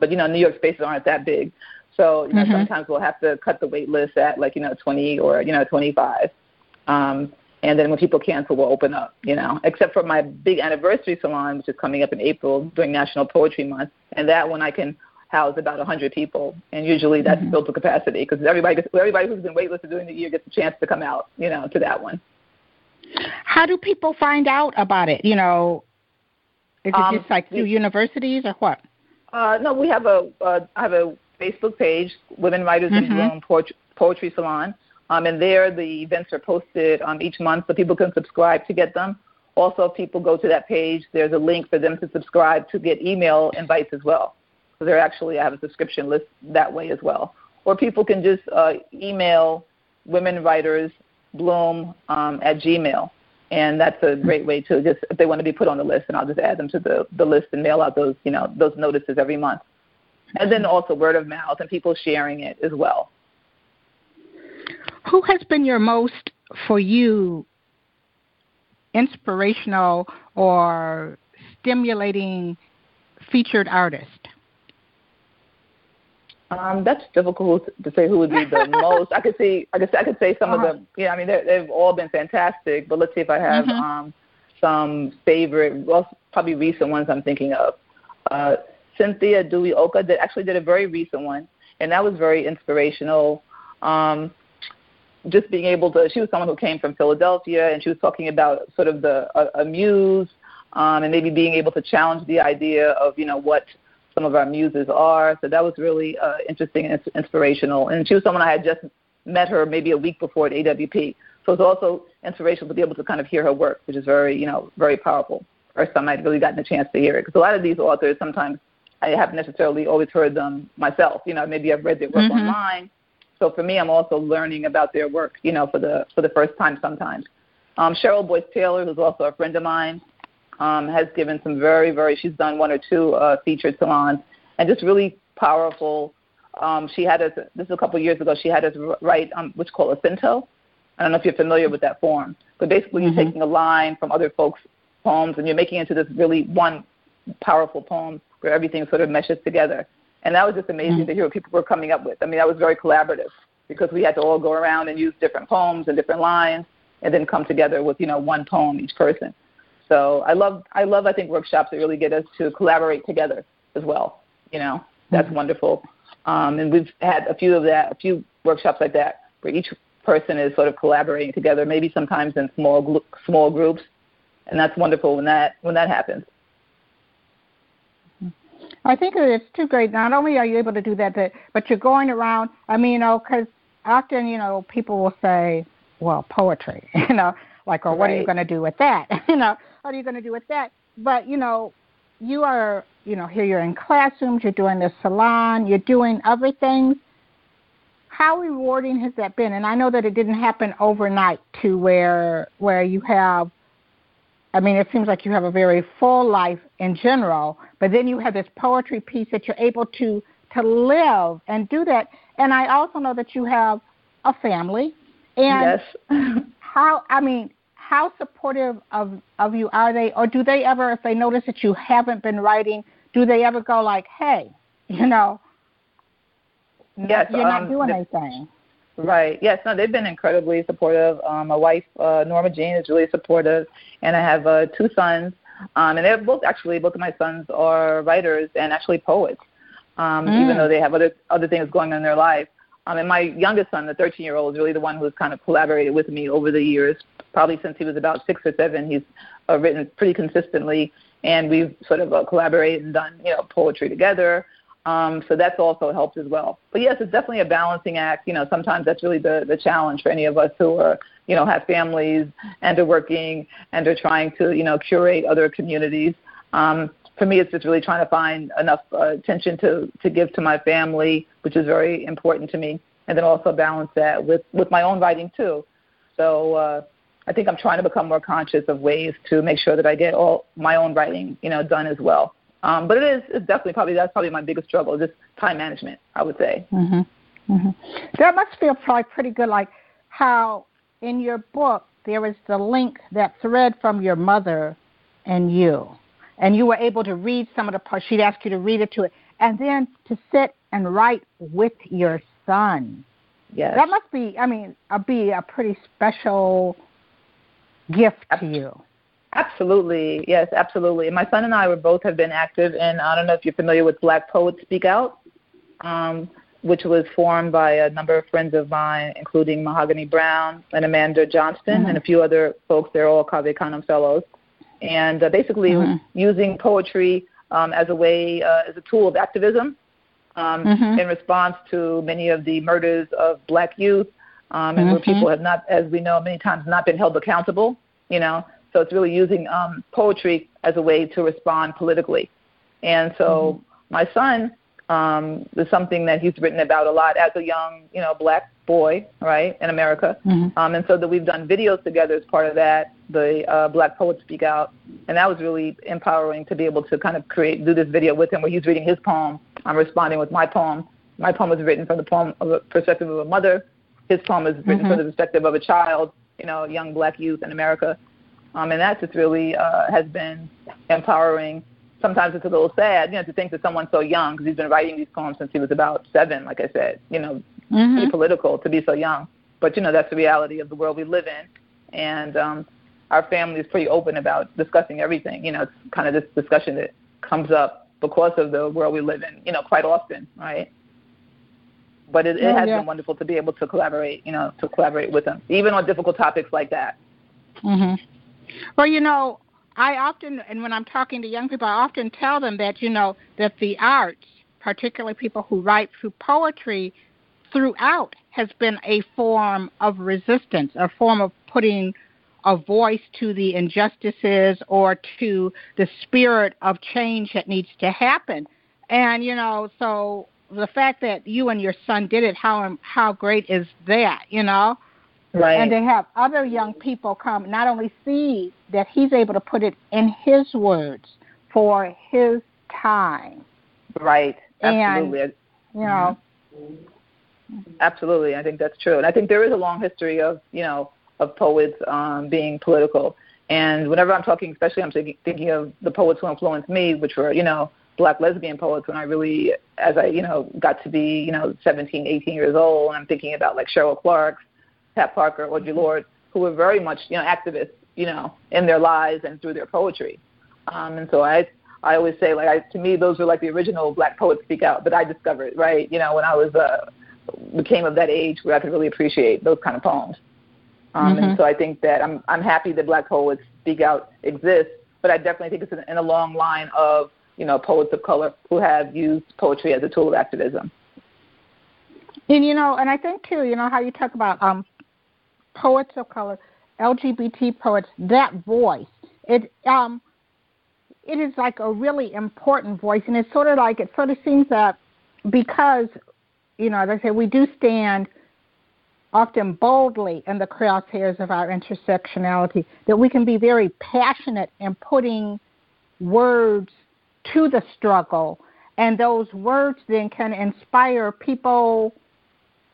But you know, New York spaces aren't that big. So you know, mm-hmm. sometimes we'll have to cut the wait list at like, you know, twenty or, you know, twenty-five. Um, And then when people cancel, we'll open up, you know, except for my big anniversary salon, which is coming up in April during National Poetry Month. And that one I can house about one hundred people. And usually that's mm-hmm. built to capacity because everybody gets, everybody who's been waitlisted during the year gets a chance to come out, you know, to that one. How do people find out about it? You know, is it um, just like through we, universities or what? Uh, no, we have a, uh, I have a Facebook page, Women Writers mm-hmm. in Bloom Poetry, Poetry Salon. Um, and there the events are posted um, each month so people can subscribe to get them. Also, if people go to that page, there's a link for them to subscribe to get email invites as well. So they're actually, I have a subscription list that way as well. Or people can just uh, email womenwritersbloom um, at Gmail. And that's a great way to just, if they want to be put on the list, and I'll just add them to the, the list and mail out those, you know, those notices every month. And then also word of mouth and people sharing it as well. Who has been your most, for you, inspirational or stimulating featured artist? Um, that's difficult to say who would be the most. I could see, I could, I could say some uh-huh. of them. Yeah, you know, I mean, they've all been fantastic. But let's see if I have mm-hmm. um, some favorite, well, probably recent ones I'm thinking of. Uh, Cynthia Dewey Oka that actually did a very recent one, and that was very inspirational. Um, just being able to, she was someone who came from Philadelphia, and she was talking about sort of the uh, muse um, and maybe being able to challenge the idea of, you know, what some of our muses are. So that was really uh, interesting and inspirational. And she was someone I had just met her maybe a week before at A W P. So it's also inspirational to be able to kind of hear her work, which is very, you know, very powerful. First time I'd really gotten a chance to hear it. Because a lot of these authors, sometimes I haven't necessarily always heard them myself. You know, maybe I've read their work mm-hmm. online. So for me, I'm also learning about their work, you know, for the for the first time sometimes. Um, Cheryl Boyce Taylor, who's also a friend of mine, um, has given some very, very, she's done one or two uh, featured salons, and just really powerful. Um, she had us, this is a couple of years ago, she had us write um, what's called a Cinto. I don't know if you're familiar with that form, but basically mm-hmm. you're taking a line from other folks' poems, and you're making it into this really one powerful poem where everything sort of meshes together. And that was just amazing mm-hmm. to hear what people were coming up with. I mean, that was very collaborative because we had to all go around and use different poems and different lines and then come together with, you know, one poem each person. So I love, I love, I think, workshops that really get us to collaborate together as well. You know, that's mm-hmm. wonderful. Um, and we've had a few of that, a few workshops like that where each person is sort of collaborating together, maybe sometimes in small small groups. And that's wonderful when that when that happens. I think it's too great. Not only are you able to do that, but you're going around. I mean, you know, because often, you know, people will say, well, poetry, you know, like, or right. what are you going to do with that? you know, what are you going to do with that? But, you know, you are, you know, here you're in classrooms, you're doing the salon, you're doing other things. How rewarding has that been? And I know that it didn't happen overnight to where where you have, I mean, it seems like you have a very full life in general, but then you have this poetry piece that you're able to to live and do that. And I also know that you have a family. And yes. how, I mean, how supportive of, of you are they? Or do they ever, if they notice that you haven't been writing, do they ever go like, hey, you know, yes, you're um, not doing the- anything? Right. Yes. No, they've been incredibly supportive. Um, my wife, uh, Norma Jean, is really supportive. And I have uh, two sons. Um, and they're both actually, both of my sons are writers and actually poets, um, mm. even though they have other other things going on in their life. Um, and my youngest son, the thirteen-year-old, is really the one who's kind of collaborated with me over the years, probably since he was about six or seven. He's uh, written pretty consistently. And we've sort of uh, collaborated and done, you know, poetry together. Um, so that's also helped as well. But, yes, it's definitely a balancing act. You know, sometimes that's really the, the challenge for any of us who are, you know, have families and are working and are trying to, you know, curate other communities. Um, for me, it's just really trying to find enough uh, attention to, to give to my family, which is very important to me, and then also balance that with, with my own writing too. So uh, I think I'm trying to become more conscious of ways to make sure that I get all my own writing, you know, done as well. Um, but it is it's definitely probably that's probably my biggest struggle, just time management, I would say. Mm-hmm. Mm-hmm. That must feel probably pretty good, like how in your book there is the link, that thread from your mother and you. And you were able to read some of the parts. She'd ask you to read it to it. And then to sit and write with your son. Yes. That must be, I mean, be a pretty special gift to you. Absolutely. Yes, absolutely. And my son and I were both have been active in, I don't know if you're familiar with Black Poets Speak Out, um, which was formed by a number of friends of mine, including Mahogany Brown and Amanda Johnston mm-hmm. and a few other folks. They're all Cave Canem Fellows. And uh, basically mm-hmm. using poetry um, as a way, uh, as a tool of activism um, mm-hmm. in response to many of the murders of black youth um, and mm-hmm. where people have not, as we know, many times not been held accountable, you know. So it's really using um, poetry as a way to respond politically. And so mm-hmm. my son um, is something that he's written about a lot as a young, you know, black boy, right, in America. Mm-hmm. Um, and so that we've done videos together as part of that, the uh, Black Poets Speak Out. And that was really empowering to be able to kind of create, do this video with him where he's reading his poem. I'm responding with my poem. My poem was written from the poem of a perspective of a mother. His poem is written mm-hmm. from the perspective of a child, you know, young black youth in America. Um, and that just really uh, has been empowering. Sometimes it's a little sad, you know, to think that someone so young, because he's been writing these poems since he was about seven, like I said, you know, mm-hmm. pretty political to be so young. But, you know, that's the reality of the world we live in. And um, our family is pretty open about discussing everything. You know, it's kind of this discussion that comes up because of the world we live in, you know, quite often, right? But it, yeah, it has yeah. been wonderful to be able to collaborate, you know, to collaborate with them, even on difficult topics like that. Mm-hmm. Well, you know, I often, and when I'm talking to young people, I often tell them that, you know, that the arts, particularly people who write through poetry, throughout has been a form of resistance, a form of putting a voice to the injustices or to the spirit of change that needs to happen. And, you know, so the fact that you and your son did it, how how great is that, you know? Right. And to have other young people come, not only see that he's able to put it in his words for his time. Right. Absolutely. And, you know. Absolutely. I think that's true. And I think there is a long history of, you know, of poets um, being political. And whenever I'm talking, especially I'm thinking of the poets who influenced me, which were, you know, black lesbian poets when I really, as I, you know, got to be, you know, seventeen, eighteen years old. And I'm thinking about like Cheryl Clark, Pat Parker, Audre Lorde, who were very much, you know, activists, you know, in their lives and through their poetry. Um, and so I I always say, like, I, to me, those were like the original Black Poets Speak Out that I discovered, right, you know, when I was, uh, became of that age where I could really appreciate those kind of poems. Um, mm-hmm. And so I think that I'm I'm happy that Black Poets Speak Out exists, but I definitely think it's in a long line of, you know, poets of color who have used poetry as a tool of activism. And, you know, and I think, too, you know, how you talk about um. poets of color, L G B T poets, that voice, it um, it is like a really important voice, and it's sort of like, it sort of seems that because, you know, as I say, we do stand often boldly in the crosshairs of our intersectionality, that we can be very passionate in putting words to the struggle, and those words then can inspire people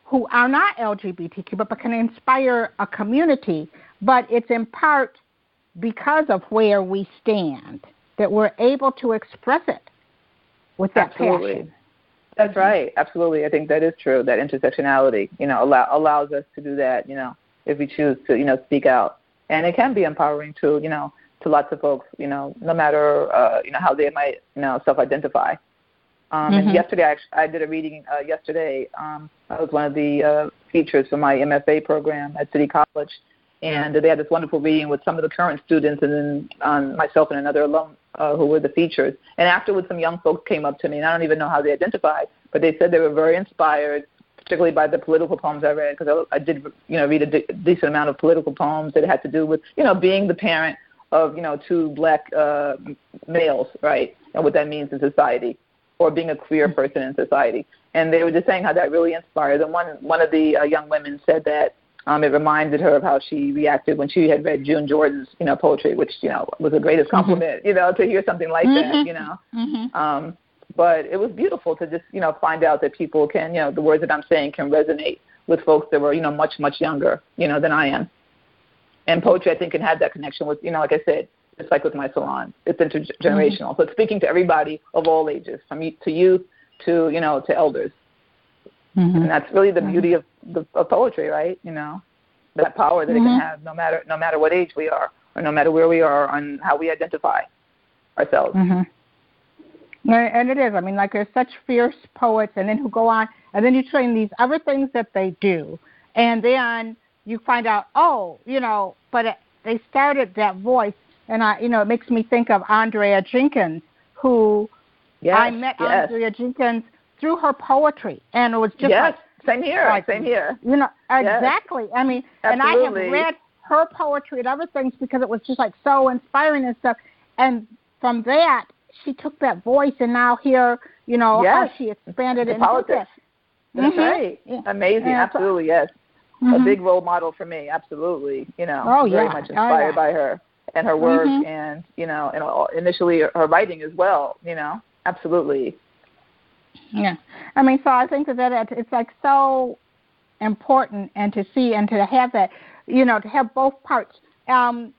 who are not L G B T Q, but can inspire a community. But it's in part because of where we stand that we're able to express it with that Absolutely. Passion. That's mm-hmm. right. Absolutely. I think that is true, that intersectionality, you know, allow, allows us to do that, you know, if we choose to, you know, speak out. And it can be empowering to, you know, to lots of folks, you know, no matter, uh, you know, how they might, you know, self-identify. Um, mm-hmm. And yesterday, I, actually, I did a reading uh, yesterday. Um, I was one of the uh, features for my M F A program at City College, and they had this wonderful reading with some of the current students and then um, myself and another alum uh, who were the features. And afterwards, some young folks came up to me, and I don't even know how they identified, but they said they were very inspired, particularly by the political poems I read, because I, I did, you know, read a de- decent amount of political poems that had to do with, you know, being the parent of, you know, two black uh, males, right, and what that means in society, or being a queer person in society. And they were just saying how that really inspired them. One one of the uh, young women said that um, it reminded her of how she reacted when she had read June Jordan's, you know, poetry, which, you know, was the greatest compliment, mm-hmm. you know, to hear something like mm-hmm. that, you know. Mm-hmm. Um, but it was beautiful to just, you know, find out that people can, you know, the words that I'm saying can resonate with folks that were, you know, much, much younger, you know, than I am. And poetry, I think, can have that connection with, you know, like I said, it's like with my salon. It's intergenerational. Mm-hmm. So it's speaking to everybody of all ages, from you, to youth to, you know, to elders. Mm-hmm. And that's really the beauty of, the, of poetry, right, you know? that power that mm-hmm. it can have no matter no matter what age we are or no matter where we are on how we identify ourselves. Mm-hmm. And it is. I mean, like, there's such fierce poets, and then who go on, and then you train these other things that they do, and then you find out, oh, you know, but it, they started that voice, and I, you know, it makes me think of Andrea Jenkins, who yes, I met yes. Andrea Jenkins through her poetry, and it was just yes, like, same here, like, same here. You know, exactly. Yes. I mean, absolutely. And I have read her poetry and other things because it was just like so inspiring and stuff, and from that, she took that voice and now here, you know, yes. how she expanded it. Politics. That's mm-hmm. right. Yeah. Amazing. Yeah. Absolutely. Yes. Mm-hmm. A big role model for me. Absolutely. You know, oh, very yeah. much inspired oh, yeah. by her and her work mm-hmm. and, you know, and all, initially her writing as well, you know, absolutely. Yeah. I mean, so I think that, that it's like so important and to see and to have that, you know, to have both parts. Um,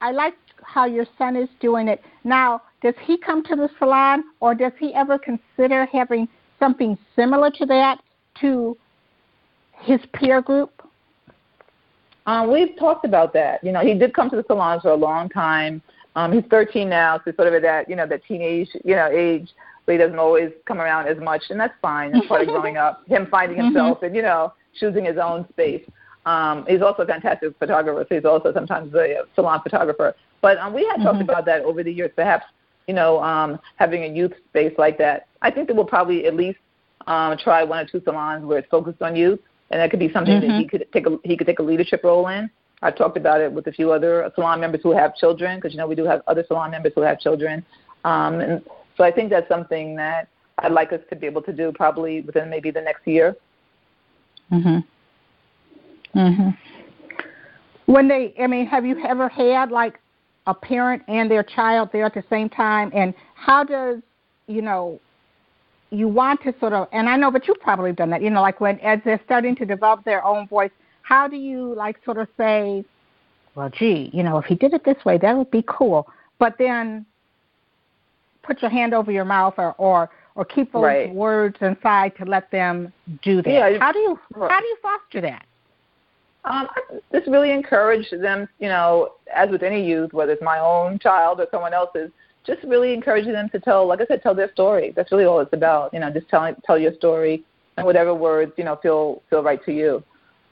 I like how your son is doing it now. Does he come to the salon, or does he ever consider having something similar to that to his peer group? Um, we've talked about that. You know, he did come to the salon for a long time. Um, he's thirteen now, so sort of at that, you know, that teenage, you know, age, but he doesn't always come around as much, and that's fine. That's part of growing up, him finding himself mm-hmm. and, you know, choosing his own space. Um, he's also a fantastic photographer, so he's also sometimes a salon photographer. But um, we had mm-hmm. talked about that over the years, perhaps, you know, um, having a youth space like that. I think that we'll probably at least um, try one or two salons where it's focused on youth, and that could be something mm-hmm. that he could take a, he could take a leadership role in. I've talked about it with a few other salon members who have children, because, you know, we do have other salon members who have children. Um, and so I think that's something that I'd like us to be able to do probably within maybe the next year. Mm-hmm. Mm-hmm. When they, I mean, have you ever had, like, a parent and their child there at the same time? And how does, you know, you want to sort of, and I know, but you've probably done that, you know, like when, as they're starting to develop their own voice, how do you, like, sort of say, well, gee, you know, if he did it this way, that would be cool. But then put your hand over your mouth or, or, or keep those right. words inside to let them do that. Yeah, how do you, how do you foster that? Um, I just really encourage them, you know, as with any youth, whether it's my own child or someone else's, just really encouraging them to tell, like I said, tell their story. That's really all it's about, you know, just tell, tell your story and whatever words, you know, feel feel right to you.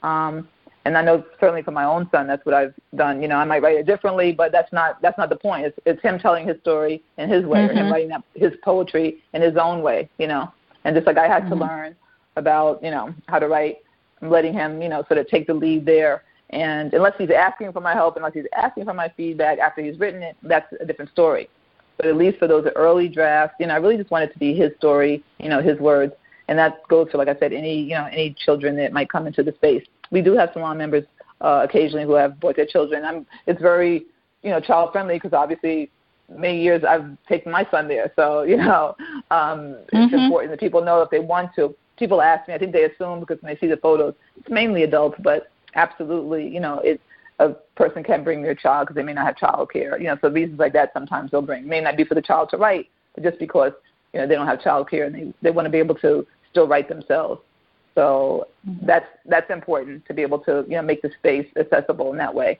Um, and I know certainly for my own son, that's what I've done. You know, I might write it differently, but that's not that's not the point. It's, it's him telling his story in his way mm-hmm. or him writing up his poetry in his own way, you know. And just like I had mm-hmm. to learn about, you know, how to write, letting him, you know, sort of take the lead there. And unless he's asking for my help, unless he's asking for my feedback after he's written it, that's a different story. But at least for those early drafts, you know, I really just want it to be his story, you know, his words. And that goes for, like I said, any, you know, any children that might come into the space. We do have salon members uh, occasionally who have brought their children. I'm, it's very, you know, child-friendly because obviously many years I've taken my son there. So, you know, um, mm-hmm. it's important that people know if they want to. People ask me, I think they assume because when they see the photos, it's mainly adults, but absolutely, you know, it, a person can bring their child because they may not have child care. You know, so reasons like that sometimes they'll bring. It may not be for the child to write, but just because, you know, they don't have child care and they, they want to be able to still write themselves. So mm-hmm. that's that's important to be able to, you know, make the space accessible in that way.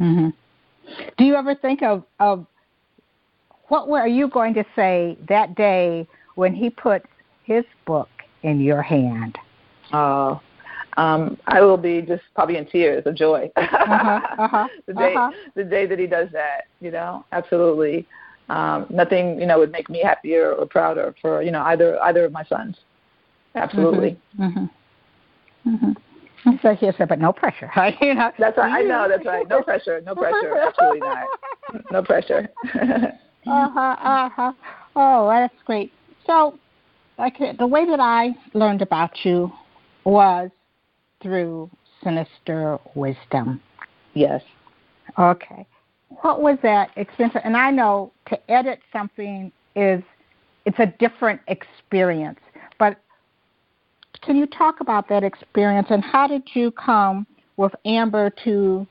Mm-hmm. Do you ever think of, of what were you going to say that day when he put his book in your hand? Oh, um, I will be just probably in tears of joy uh-huh, uh-huh, the day uh-huh. the day that he does that. You know, absolutely. Um, nothing, you know, would make me happier or prouder for, you know, either either of my sons. Absolutely. Mhm. Mhm. So he said, but no pressure, right? You know. That's right. I know. That's right. No pressure. No pressure. Absolutely not. No pressure. uh huh. Uh huh. Oh, that's great. So. Like, the way that I learned about you was through Sinister Wisdom. Yes. Okay. What was that experience? And I know to edit something is, it's a different experience. But can you talk about that experience and how did you come with Amber to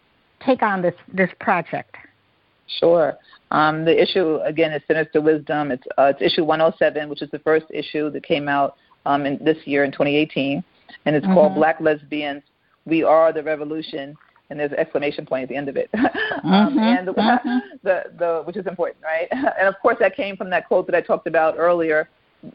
take on this, this project? Sure. Um, the issue, again, is Sinister Wisdom. It's, uh, it's issue one oh seven, which is the first issue that came out um, in this year in twenty eighteen. And it's mm-hmm. called Black Lesbians' We Are the Revolution, and there's an exclamation point at the end of it, mm-hmm, um, and the, mm-hmm. the the which is important, right? And of course, that came from that quote that I talked about earlier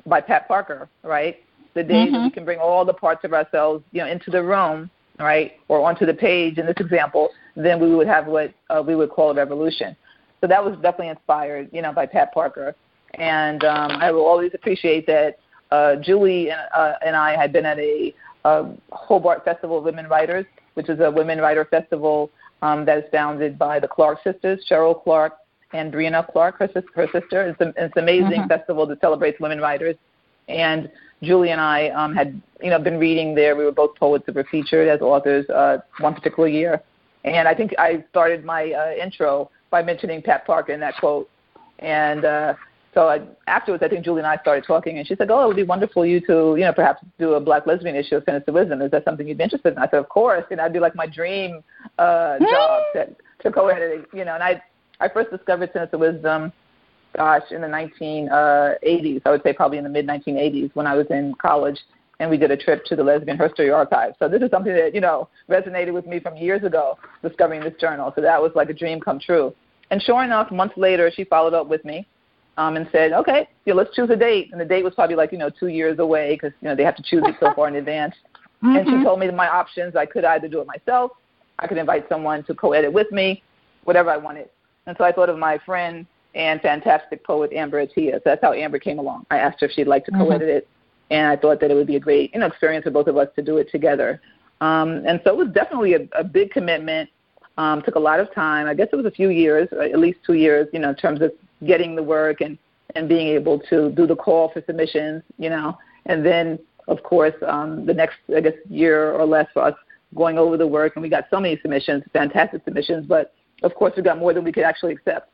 by Pat Parker, right? The day mm-hmm. that we can bring all the parts of ourselves, you know, into the room, right, or onto the page in this example, then we would have what uh, we would call a revolution. So that was definitely inspired, you know, by Pat Parker. And um, I will always appreciate that uh, Julie and, uh, and I had been at a, a Hobart Festival of Women Writers, which is a women writer festival um, that is founded by the Clark sisters, Cheryl Clark and Breonna Clark, her, her sister. It's, a, it's an amazing mm-hmm. festival that celebrates women writers. And Julie and I um, had, you know, been reading there. We were both poets that were featured as authors uh, one particular year. And I think I started my uh, intro by mentioning Pat Parker in that quote. And uh, so I, afterwards, I think Julie and I started talking, and she said, oh, it would be wonderful you to, you know, perhaps do a Black lesbian issue of Sinister Wisdom. Is that something you'd be interested in? I said, of course. And that'd be like my dream uh, job to, to co-edit, you know. And I, I first discovered Sinister Wisdom, gosh, in the nineteen eighties. I would say probably in the mid nineteen eighties when I was in college, and we did a trip to the Lesbian History Archive. So this is something that, you know, resonated with me from years ago, discovering this journal. So that was like a dream come true. And sure enough, months later, she followed up with me um, and said, okay, yeah, let's choose a date. And the date was probably like, you know, two years away because, you know, they have to choose it so far in advance. Mm-hmm. And she told me my options. I could either do it myself. I could invite someone to co-edit with me, whatever I wanted. And so I thought of my friend and fantastic poet Amber Atiya. So that's how Amber came along. I asked her if she'd like to mm-hmm. co-edit it. And I thought that it would be a great, you know, experience for both of us to do it together. Um, and so it was definitely a, a big commitment. Um, took a lot of time. I guess it was a few years, at least two years, you know, in terms of getting the work and, and being able to do the call for submissions, you know. And then, of course, um, the next, I guess, year or less for us going over the work. And we got so many submissions, fantastic submissions. But, of course, we got more than we could actually accept.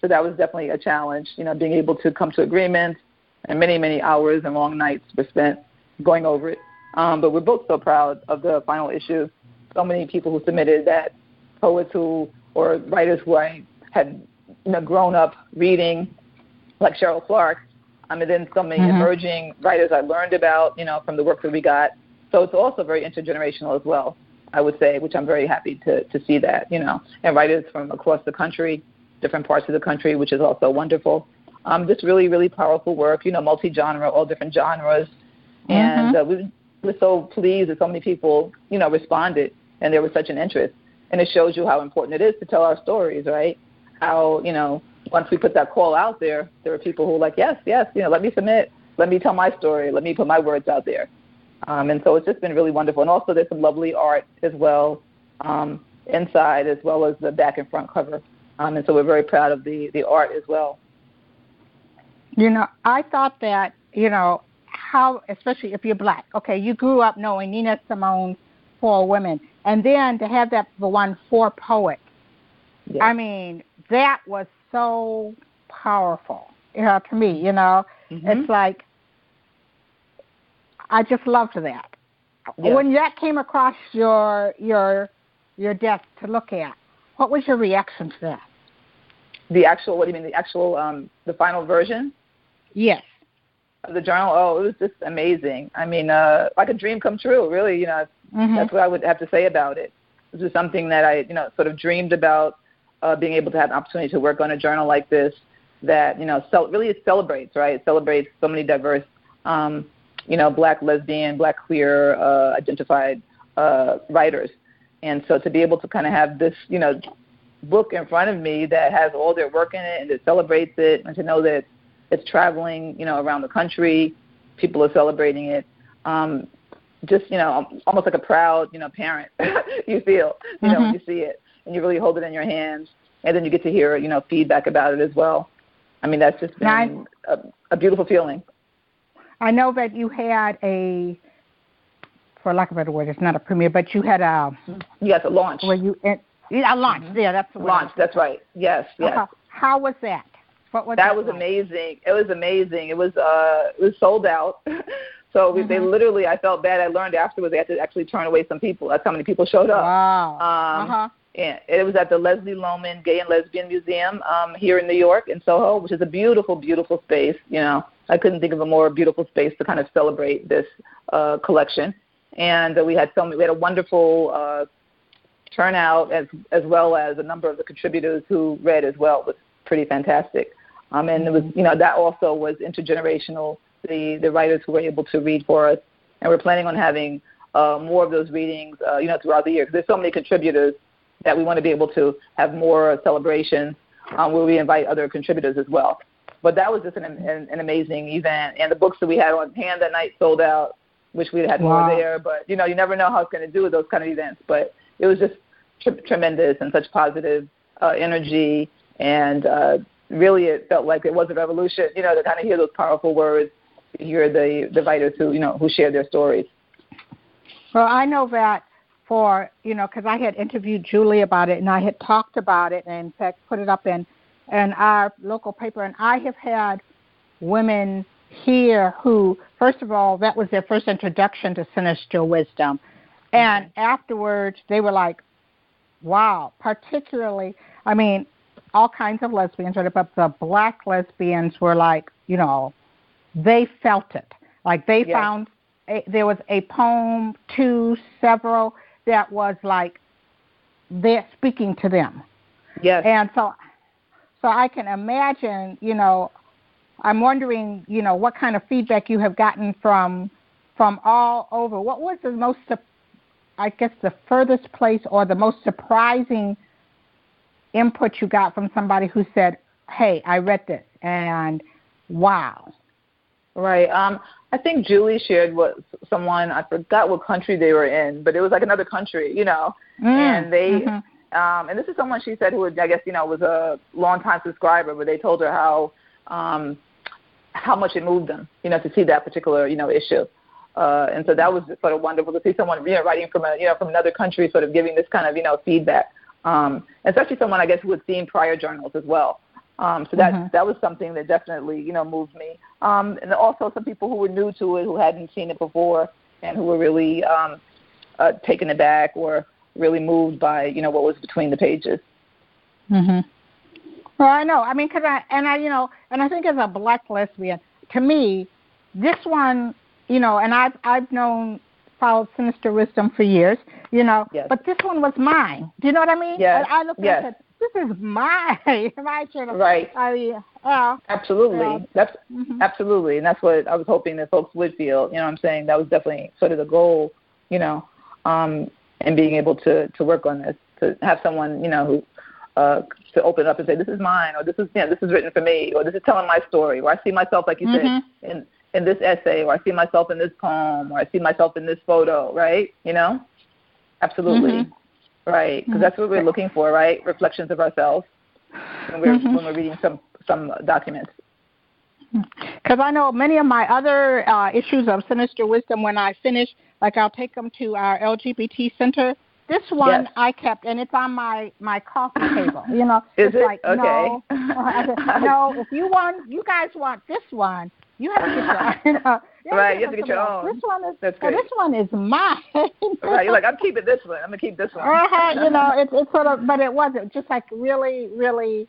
So that was definitely a challenge, you know, being able to come to agreements. And many, many hours and long nights were spent going over it. Um, but we're both so proud of the final issue. So many people who submitted that, poets who or writers who I had, you know, grown up reading, like Cheryl Clark. I mean, then so many mm-hmm. emerging writers I learned about, you know, from the work that we got. So it's also very intergenerational as well, I would say, which I'm very happy to, to see that, you know. And writers from across the country, different parts of the country, which is also wonderful. Um, just really, really powerful work, you know, multi-genre, all different genres. Mm-hmm. And uh, we were so pleased that so many people, you know, responded, and there was such an interest. And it shows you how important it is to tell our stories, right? How, you know, once we put that call out there, there were people who were like, yes, yes, you know, let me submit. Let me tell my story. Let me put my words out there. Um, and so it's just been really wonderful. And also there's some lovely art as well, um, inside as well as the back and front cover. Um, and so we're very proud of the, the art as well. You know, I thought that, you know, how, especially if you're Black, okay, you grew up knowing Nina Simone's Four Women, and then to have that the one Four Poets, yeah. I mean, that was so powerful, you know, to me, you know. Mm-hmm. It's like, I just loved that. Yeah. When that came across your your your desk to look at, what was your reaction to that? The actual, what do you mean, the actual, um, the final version? Yes. Of the journal? Oh, it was just amazing. I mean, uh, like a dream come true, really, you know. Mm-hmm. That's what I would have to say about it. This is something that I, you know, sort of dreamed about, uh, being able to have an opportunity to work on a journal like this that, you know, cel- really it celebrates, right? It celebrates so many diverse, um, you know, Black, lesbian, Black, queer, uh, identified uh, writers. And so to be able to kind of have this, you know, book in front of me that has all their work in it and that celebrates it, and to know that it's traveling, you know, around the country, people are celebrating it. Um, just, you know, almost like a proud, you know, parent, you feel, you know, mm-hmm. when you see it, and you really hold it in your hands, and then you get to hear, you know, feedback about it as well. I mean, that's just been I, a, a beautiful feeling. I know that you had a, for lack of a better word, it's not a premiere, but you had a... Yes, a launch. Where you... Yeah, launch. Mm-hmm. Yeah, that's launch. That's right. Yes, yes. Uh-huh. How was that? What was that? That was like? Amazing. It was amazing. It was uh, it was sold out. So mm-hmm. they literally, I felt bad. I learned afterwards they had to actually turn away some people. That's how many people showed up. Wow. Um, uh-huh. And it was at the Leslie Loman Gay and Lesbian Museum um, here in New York in Soho, which is a beautiful, beautiful space. You know, I couldn't think of a more beautiful space to kind of celebrate this uh, collection. And uh, we had so many, we had a wonderful uh, turnout, as as well as a number of the contributors who read as well. It was pretty fantastic. Um, and it was, you know, that also was intergenerational. The the writers who were able to read for us, and we're planning on having uh, more of those readings, uh, you know, throughout the year. Because there's so many contributors that we want to be able to have more celebrations um, where we invite other contributors as well. But that was just an, an, an amazing event, and the books that we had on hand that night sold out. Wish we had more wow. there, but you know, you never know how it's going to do with those kind of events. But it was just tr- tremendous and such positive uh, energy, and uh, really, it felt like it was a revolution. You know, to kind of hear those powerful words, to hear the, the writers who you know who shared their stories. Well, I know that for you know because I had interviewed Julie about it, and I had talked about it, and in fact put it up in in our local paper, and I have had women here who, first of all, that was their first introduction to Sinister Wisdom. And mm-hmm. afterwards, they were like, wow, particularly, I mean, all kinds of lesbians, right? But the Black lesbians were like, you know, they felt it. Like they yes. found, a, there was a poem, two, several, that was like, they're speaking to them. Yes. And so, so I can imagine, you know, I'm wondering, you know, what kind of feedback you have gotten from from all over. What was the most, I guess, the furthest place or the most surprising input you got from somebody who said, hey, I read this, and wow. Right. Um, I think Julie shared what someone, I forgot what country they were in, but it was like another country, you know, mm, and they mm-hmm. um, and this is someone she said who, I guess, you know, was a longtime subscriber, but they told her how, um, how much it moved them, you know, to see that particular, you know, issue. Uh, and so that was sort of wonderful to see someone, you know, writing from a, you know, from another country, sort of giving this kind of, you know, feedback. Um, especially someone, I guess, who had seen prior journals as well. Um, so that, mm-hmm. that was something that definitely, you know, moved me. Um, and also some people who were new to it, who hadn't seen it before and who were really, um, uh, taken aback or really moved by, you know, what was between the pages. Mm-hmm. Well, I know. I mean, because I, and I, you know, and I think as a Black lesbian, to me, this one, you know, and I've, I've known, followed Sinister Wisdom for years, you know, yes. but this one was mine. Do you know what I mean? Yes. I, I looked yes. at it, this is mine. I right. I mean, uh, absolutely. Uh, that's mm-hmm. absolutely. And that's what I was hoping that folks would feel. You know what I'm saying? That was definitely sort of the goal, you know, um, and being able to, to work on this, to have someone, you know, who, Uh, to open up and say, this is mine, or this is yeah, this is written for me, or this is telling my story, or I see myself, like you mm-hmm. said, in, in this essay, or I see myself in this poem, or I see myself in this photo, right? You know? Absolutely. Mm-hmm. Right. Because mm-hmm. that's what we're looking for, right? Reflections of ourselves when we're, mm-hmm. when we're reading some, some documents. Because I know many of my other uh, issues of Sinister Wisdom, when I finish, like I'll take them to our L G B T Center. This one yes. I kept, and it's on my, my coffee table. You know, Is it's it? like, okay. no, no, if you want, you guys want this one, you have to get your own. You know, right, you have to get your own. This one is, That's oh, this one is mine. Right, you're like, I'm keeping this one. I'm going to keep this one. Uh-huh, you know, it's it sort of, but it wasn't, just like really, really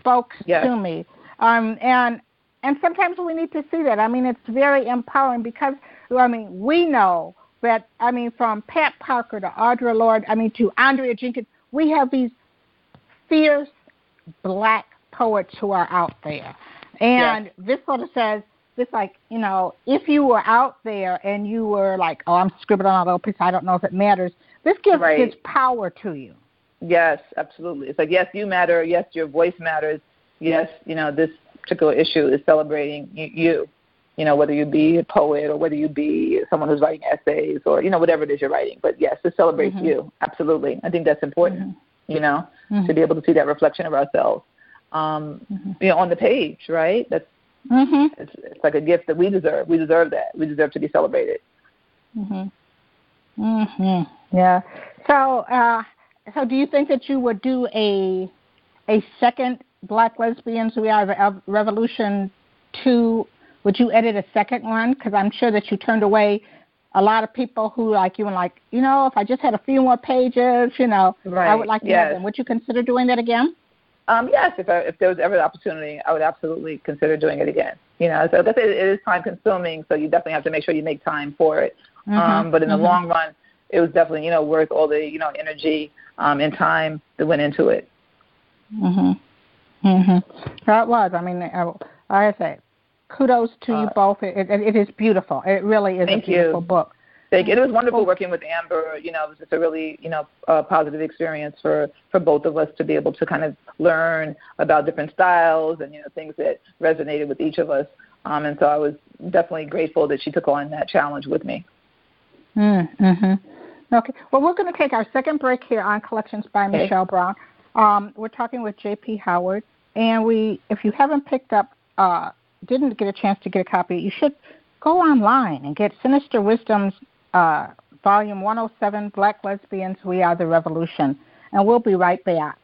spoke yes. to me. Um, and and sometimes we need to see that. I mean, it's very empowering because, I mean, we know. But, I mean, from Pat Parker to Audre Lorde, I mean, to Andrea Jenkins, we have these fierce Black poets who are out there. And yes. this sort of says, this like, you know, if you were out there and you were like, oh, I'm scribbling on a little piece, I don't know if it matters. This gives, right. gives power to you. Yes, absolutely. It's like, yes, you matter. Yes, your voice matters. Yes, you know, this particular issue is celebrating you. You know, whether you be a poet or whether you be someone who's writing essays or, you know, whatever it is you're writing. But, yes, it celebrates mm-hmm. you. Absolutely. I think that's important, mm-hmm. you know, mm-hmm. to be able to see that reflection of ourselves, um, mm-hmm. you know, on the page, right? That's mm-hmm. it's, it's like a gift that we deserve. We deserve that. We deserve to be celebrated. Mm-hmm. Mm-hmm. Yeah. So uh, so do you think that you would do a a second Black Lesbians We Are the Revolution two? Would you edit a second one? Because I'm sure that you turned away a lot of people who, like, you were like, you know, if I just had a few more pages, you know, right. I would like to yes. have them. Would you consider doing that again? Um, yes, if I, if there was ever the opportunity, I would absolutely consider doing it again. You know, so that's, it, it is time consuming, so you definitely have to make sure you make time for it. Mm-hmm. Um, but in the mm-hmm. long run, it was definitely, you know, worth all the, you know, energy um, and time that went into it. Mm-hmm. Mm-hmm. That was, I mean, I, I say, kudos to uh, you both. It, it, it is beautiful. It really is thank a beautiful you. book. Thank you. It was wonderful working with Amber. You know, it was just a really, you know, uh, positive experience for, for both of us to be able to kind of learn about different styles and, you know, things that resonated with each of us. Um, and so I was definitely grateful that she took on that challenge with me. Mm-hmm. Okay. Well, we're going to take our second break here on Collections by okay. Michelle Brown. Um, we're talking with J P. Howard. And we, if you haven't picked up, uh, didn't get a chance to get a copy, you should go online and get Sinister Wisdom's Uh, volume one oh seven, Black Lesbians, We Are the Revolution. And we'll be right back.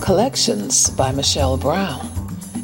Collections by Michelle Brown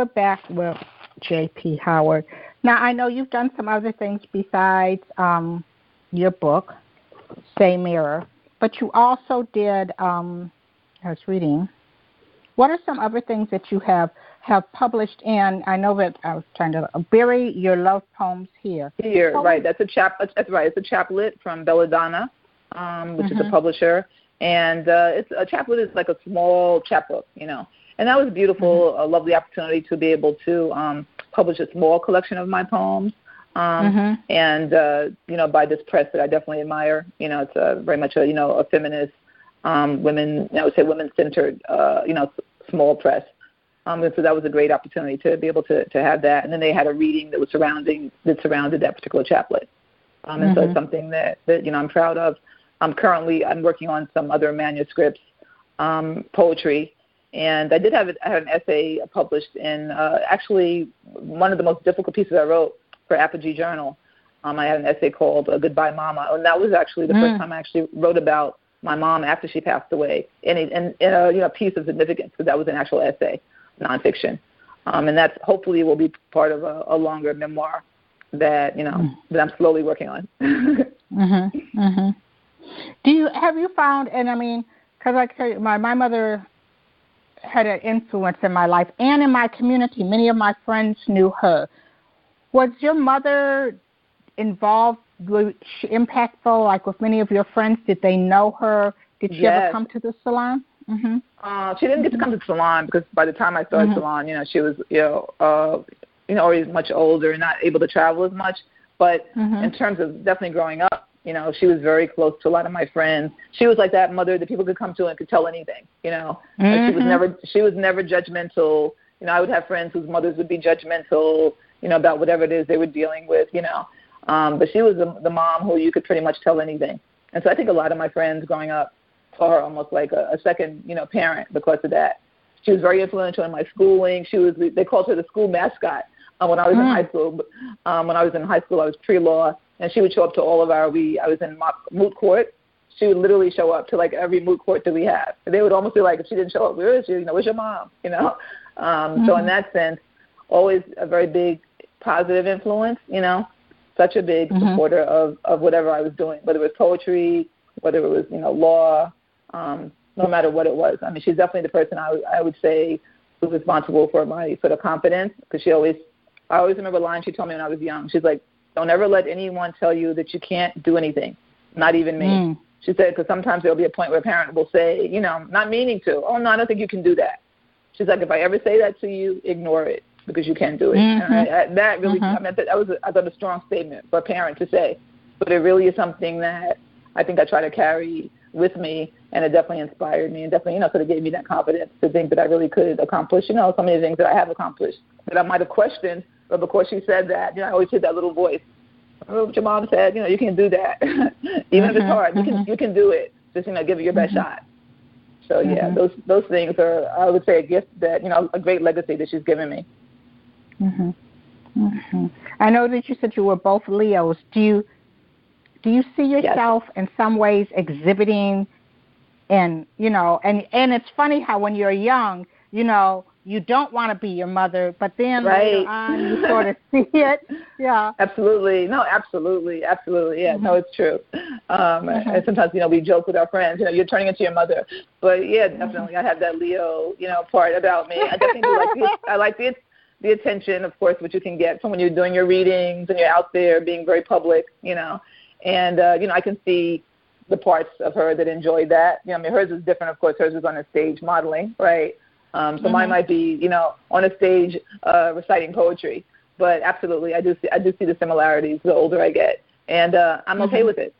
We're back with J P. Howard. Now, I know you've done some other things besides um, your book, SAY/MIRROR, but you also did, um, I was reading, what are some other things that you have, have published in? I know that I was trying to, uh, Bury Your Love Poems Here. Here, oh, right. That's a chap. That's right. It's a chaplet from Belladonna, um, which mm-hmm. is a publisher. And uh, it's a chaplet is like a small chapbook, you know. And that was beautiful, mm-hmm. a lovely opportunity to be able to um, publish a small collection of my poems. Um, mm-hmm. And, uh, you know, by this press that I definitely admire. You know, it's a, very much a, you know, a feminist, um, women, I would say women-centered, uh, you know, small press. Um, and so that was a great opportunity to be able to, to have that. And then they had a reading that was surrounding, that surrounded that particular chaplet. Um, and mm-hmm. so it's something that, that, you know, I'm proud of. I'm currently, I'm working on some other manuscripts, um, poetry. And I did have, I had an essay published in uh, actually one of the most difficult pieces I wrote for Apogee Journal. Um, I had an essay called uh, Goodbye Mama, and that was actually the mm. first time I actually wrote about my mom after she passed away in a, in, in a you know, piece of significance, because that was an actual essay, nonfiction. Um, and that hopefully will be part of a, a longer memoir that, you know, mm. that I'm slowly working on. mm-hmm, mm-hmm. Do you, have you found, and I mean, because I tell you, my, my mother had an influence in my life and in my community. Many of my friends knew her. Was your mother involved, was she impactful, like with many of your friends? Did they know her? Did she yes. ever come to the salon? Mm-hmm. Uh, she didn't get to come to the salon because by the time I started mm-hmm. salon, you know, she was, you know, uh, you know, already much older and not able to travel as much. But mm-hmm. in terms of definitely growing up, you know, she was very close to a lot of my friends. She was like that mother that people could come to and could tell anything, you know. Mm-hmm. Like she was never she was never judgmental. You know, I would have friends whose mothers would be judgmental, you know, about whatever it is they were dealing with, you know. Um, but she was the, the mom who you could pretty much tell anything. And so I think a lot of my friends growing up saw her almost like a, a second, you know, parent because of that. She was very influential in my schooling. She was, they called her the school mascot uh, when I was mm. in high school. Um, when I was in high school, I was pre-law. And she would show up to all of our, we, I was in moot court. She would literally show up to, like, every moot court that we had. And they would almost be like, if she didn't show up, where is she? You know, where's your mom? You know? Um, mm-hmm. So in that sense, always a very big positive influence, you know, such a big mm-hmm. supporter of, of whatever I was doing, whether it was poetry, whether it was, you know, law, um, no matter what it was. I mean, she's definitely the person I, I would say was responsible for my sort of confidence, because she always, I always remember a line she told me when I was young. She's like, don't ever let anyone tell you that you can't do anything, not even me. Mm. She said, because sometimes there will be a point where a parent will say, you know, not meaning to, oh, no, I don't think you can do that. She's like, if I ever say that to you, ignore it because you can't do it. Mm-hmm. And I, I, that really, mm-hmm. I mean, that was, a, I thought, a strong statement for a parent to say, but it really is something that I think I try to carry with me, and it definitely inspired me and definitely, you know, sort of gave me that confidence to think that I really could accomplish, you know, so many things that I have accomplished that I might have questioned, but because she said that, you know, I always hear that little voice, oh, what your mom said, you know, you can do that. Even mm-hmm, if it's hard, mm-hmm. you can you can do it. Just, you know, give it your best mm-hmm. shot. So, yeah, mm-hmm. those those things are, I would say, a gift that, you know, a great legacy that she's given me. Mm-hmm. Mm-hmm. I know that you said you were both Leos. Do you do you see yourself yes. in some ways exhibiting and, you know, and, and it's funny how when you're young, you know, you don't want to be your mother, but then right. later on you sort of see it. Yeah. Absolutely. No, absolutely. Absolutely. Yeah, mm-hmm. no, it's true. Um, mm-hmm. And sometimes, you know, we joke with our friends, you know, you're turning into your mother. But, yeah, definitely mm-hmm. I have that Leo, you know, part about me. I definitely do like the, I like the, the attention, of course, which you can get from when you're doing your readings and you're out there being very public, you know. And, uh, you know, I can see the parts of her that enjoy that. You know, I mean, hers is different, of course. Hers is on a stage modeling, right? Um, so mm-hmm. mine might be, you know, on a stage uh, reciting poetry. But absolutely, I do see, I do see the similarities the older I get. And uh, I'm okay mm-hmm. with it.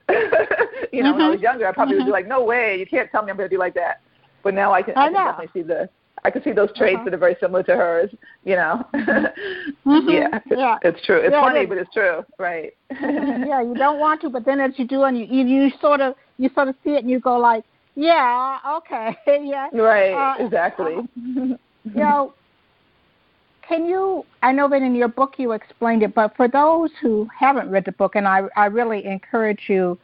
you know, mm-hmm. when I was younger, I probably mm-hmm. would be like, no way, you can't tell me I'm going to be like that. But now I can, I I can definitely see the, I can see those traits uh-huh. that are very similar to hers, you know. mm-hmm. yeah, yeah, it's true. It's yeah, funny, it but it's true, right. yeah, you don't want to, but then as you do, and you, you, you sort of you sort of see it and you go like, yeah, okay, yeah. Right, uh, exactly. Uh, you know, can you, I know that in your book you explained it, but for those who haven't read the book, and I, I really encourage you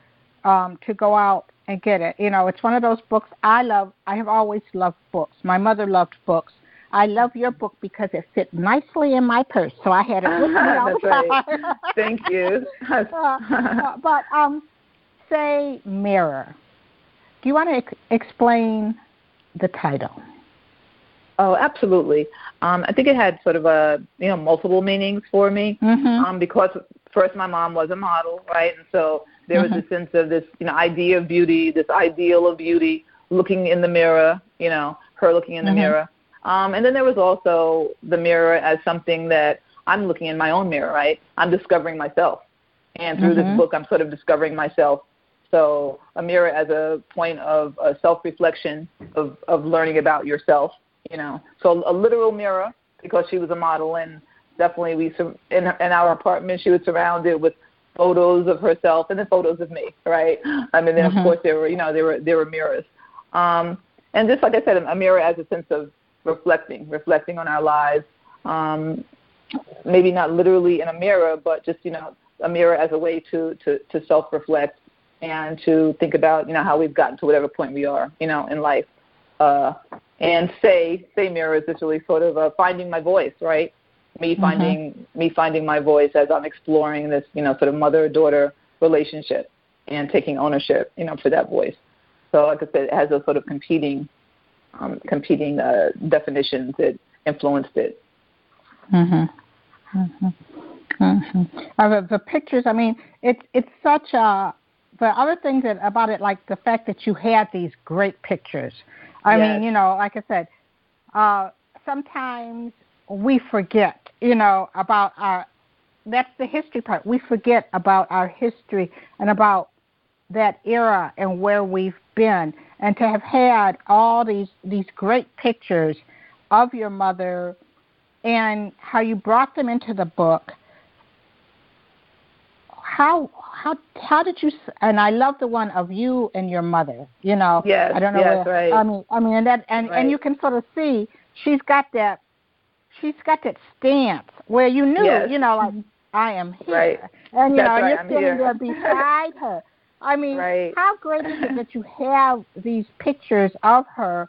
um, to go out and get it. You know, it's one of those books I love. I have always loved books. My mother loved books. I love your book because it fit nicely in my purse, so I had it with me all the time. Right. Thank you. uh, uh, but um, say Mirror. Do you want to ex- explain the title? Oh, absolutely. Um, I think it had sort of a, you know, multiple meanings for me mm-hmm. um, because first my mom was a model, right? And so there was mm-hmm. a sense of this, you know, idea of beauty, this ideal of beauty, looking in the mirror, you know, her looking in the mm-hmm. mirror. Um, and then there was also the mirror as something that I'm looking in my own mirror, right? I'm discovering myself. And through mm-hmm. this book, I'm sort of discovering myself. So a mirror as a point of uh, self-reflection, of, of learning about yourself, you know. So a literal mirror, because she was a model, and definitely we in, in our apartment she was surrounded with photos of herself and then photos of me, right? I mean, then mm-hmm. of course there were, you know, there were there were mirrors, um, and just like I said, a mirror as a sense of reflecting, reflecting on our lives, um, maybe not literally in a mirror, but just, you know, a mirror as a way to to, to self-reflect. And to think about, you know, how we've gotten to whatever point we are, you know, in life. Uh, and say, say mirror is literally sort of uh, finding my voice, right? Me finding mm-hmm. me finding my voice as I'm exploring this, you know, sort of mother-daughter relationship and taking ownership, you know, for that voice. So like I said, it has those sort of competing um, competing uh, definitions that influenced it. Mm-hmm. Mm-hmm. Mm-hmm. Uh, the, the pictures, I mean, it's it's such a... The other thing that about it, like the fact that you had these great pictures. I yes. mean, you know, like I said, uh, sometimes we forget, you know, about our, that's the history part. We forget about our history and about that era and where we've been. And to have had all these, these great pictures of your mother and how you brought them into the book, how how how did you, and I love the one of you and your mother, you know. Yes, I don't know yes, where, right. I mean, I mean, and that, and, right. and you can sort of see she's got that, she's got that stance where you knew, yes. you know, like I am here, right. and you That's know, right. you're I'm standing here. there beside her. I mean, right. how great is it that you have these pictures of her,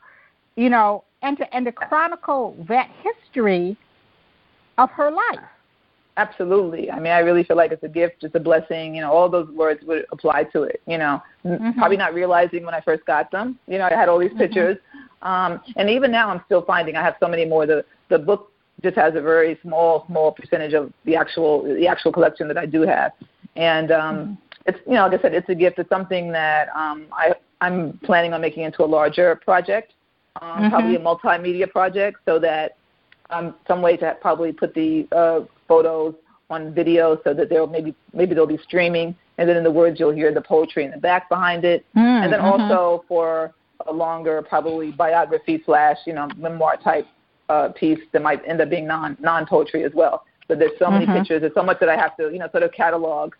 you know, and to and to chronicle that history of her life. Absolutely. I mean, I really feel like it's a gift, it's a blessing. You know, all those words would apply to it, you know. Mm-hmm. Probably not realizing when I first got them. You know, I had all these pictures. Mm-hmm. Um, and even now I'm still finding I have so many more. The the book just has a very small, small percentage of the actual the actual collection that I do have. And um, mm-hmm. it's, you know, like I said, it's a gift. It's something that um, I, I'm planning on making into a larger project. um, mm-hmm. probably a multimedia project, so that um, some way to probably put the uh, photos on video, so that they'll maybe maybe they'll be streaming, and then in the words you'll hear the poetry in the back behind it, mm, and then mm-hmm. also for a longer probably biography slash you know memoir type uh, piece that might end up being non non poetry as well. So there's so mm-hmm. many pictures, there's so much that I have to you know sort of catalog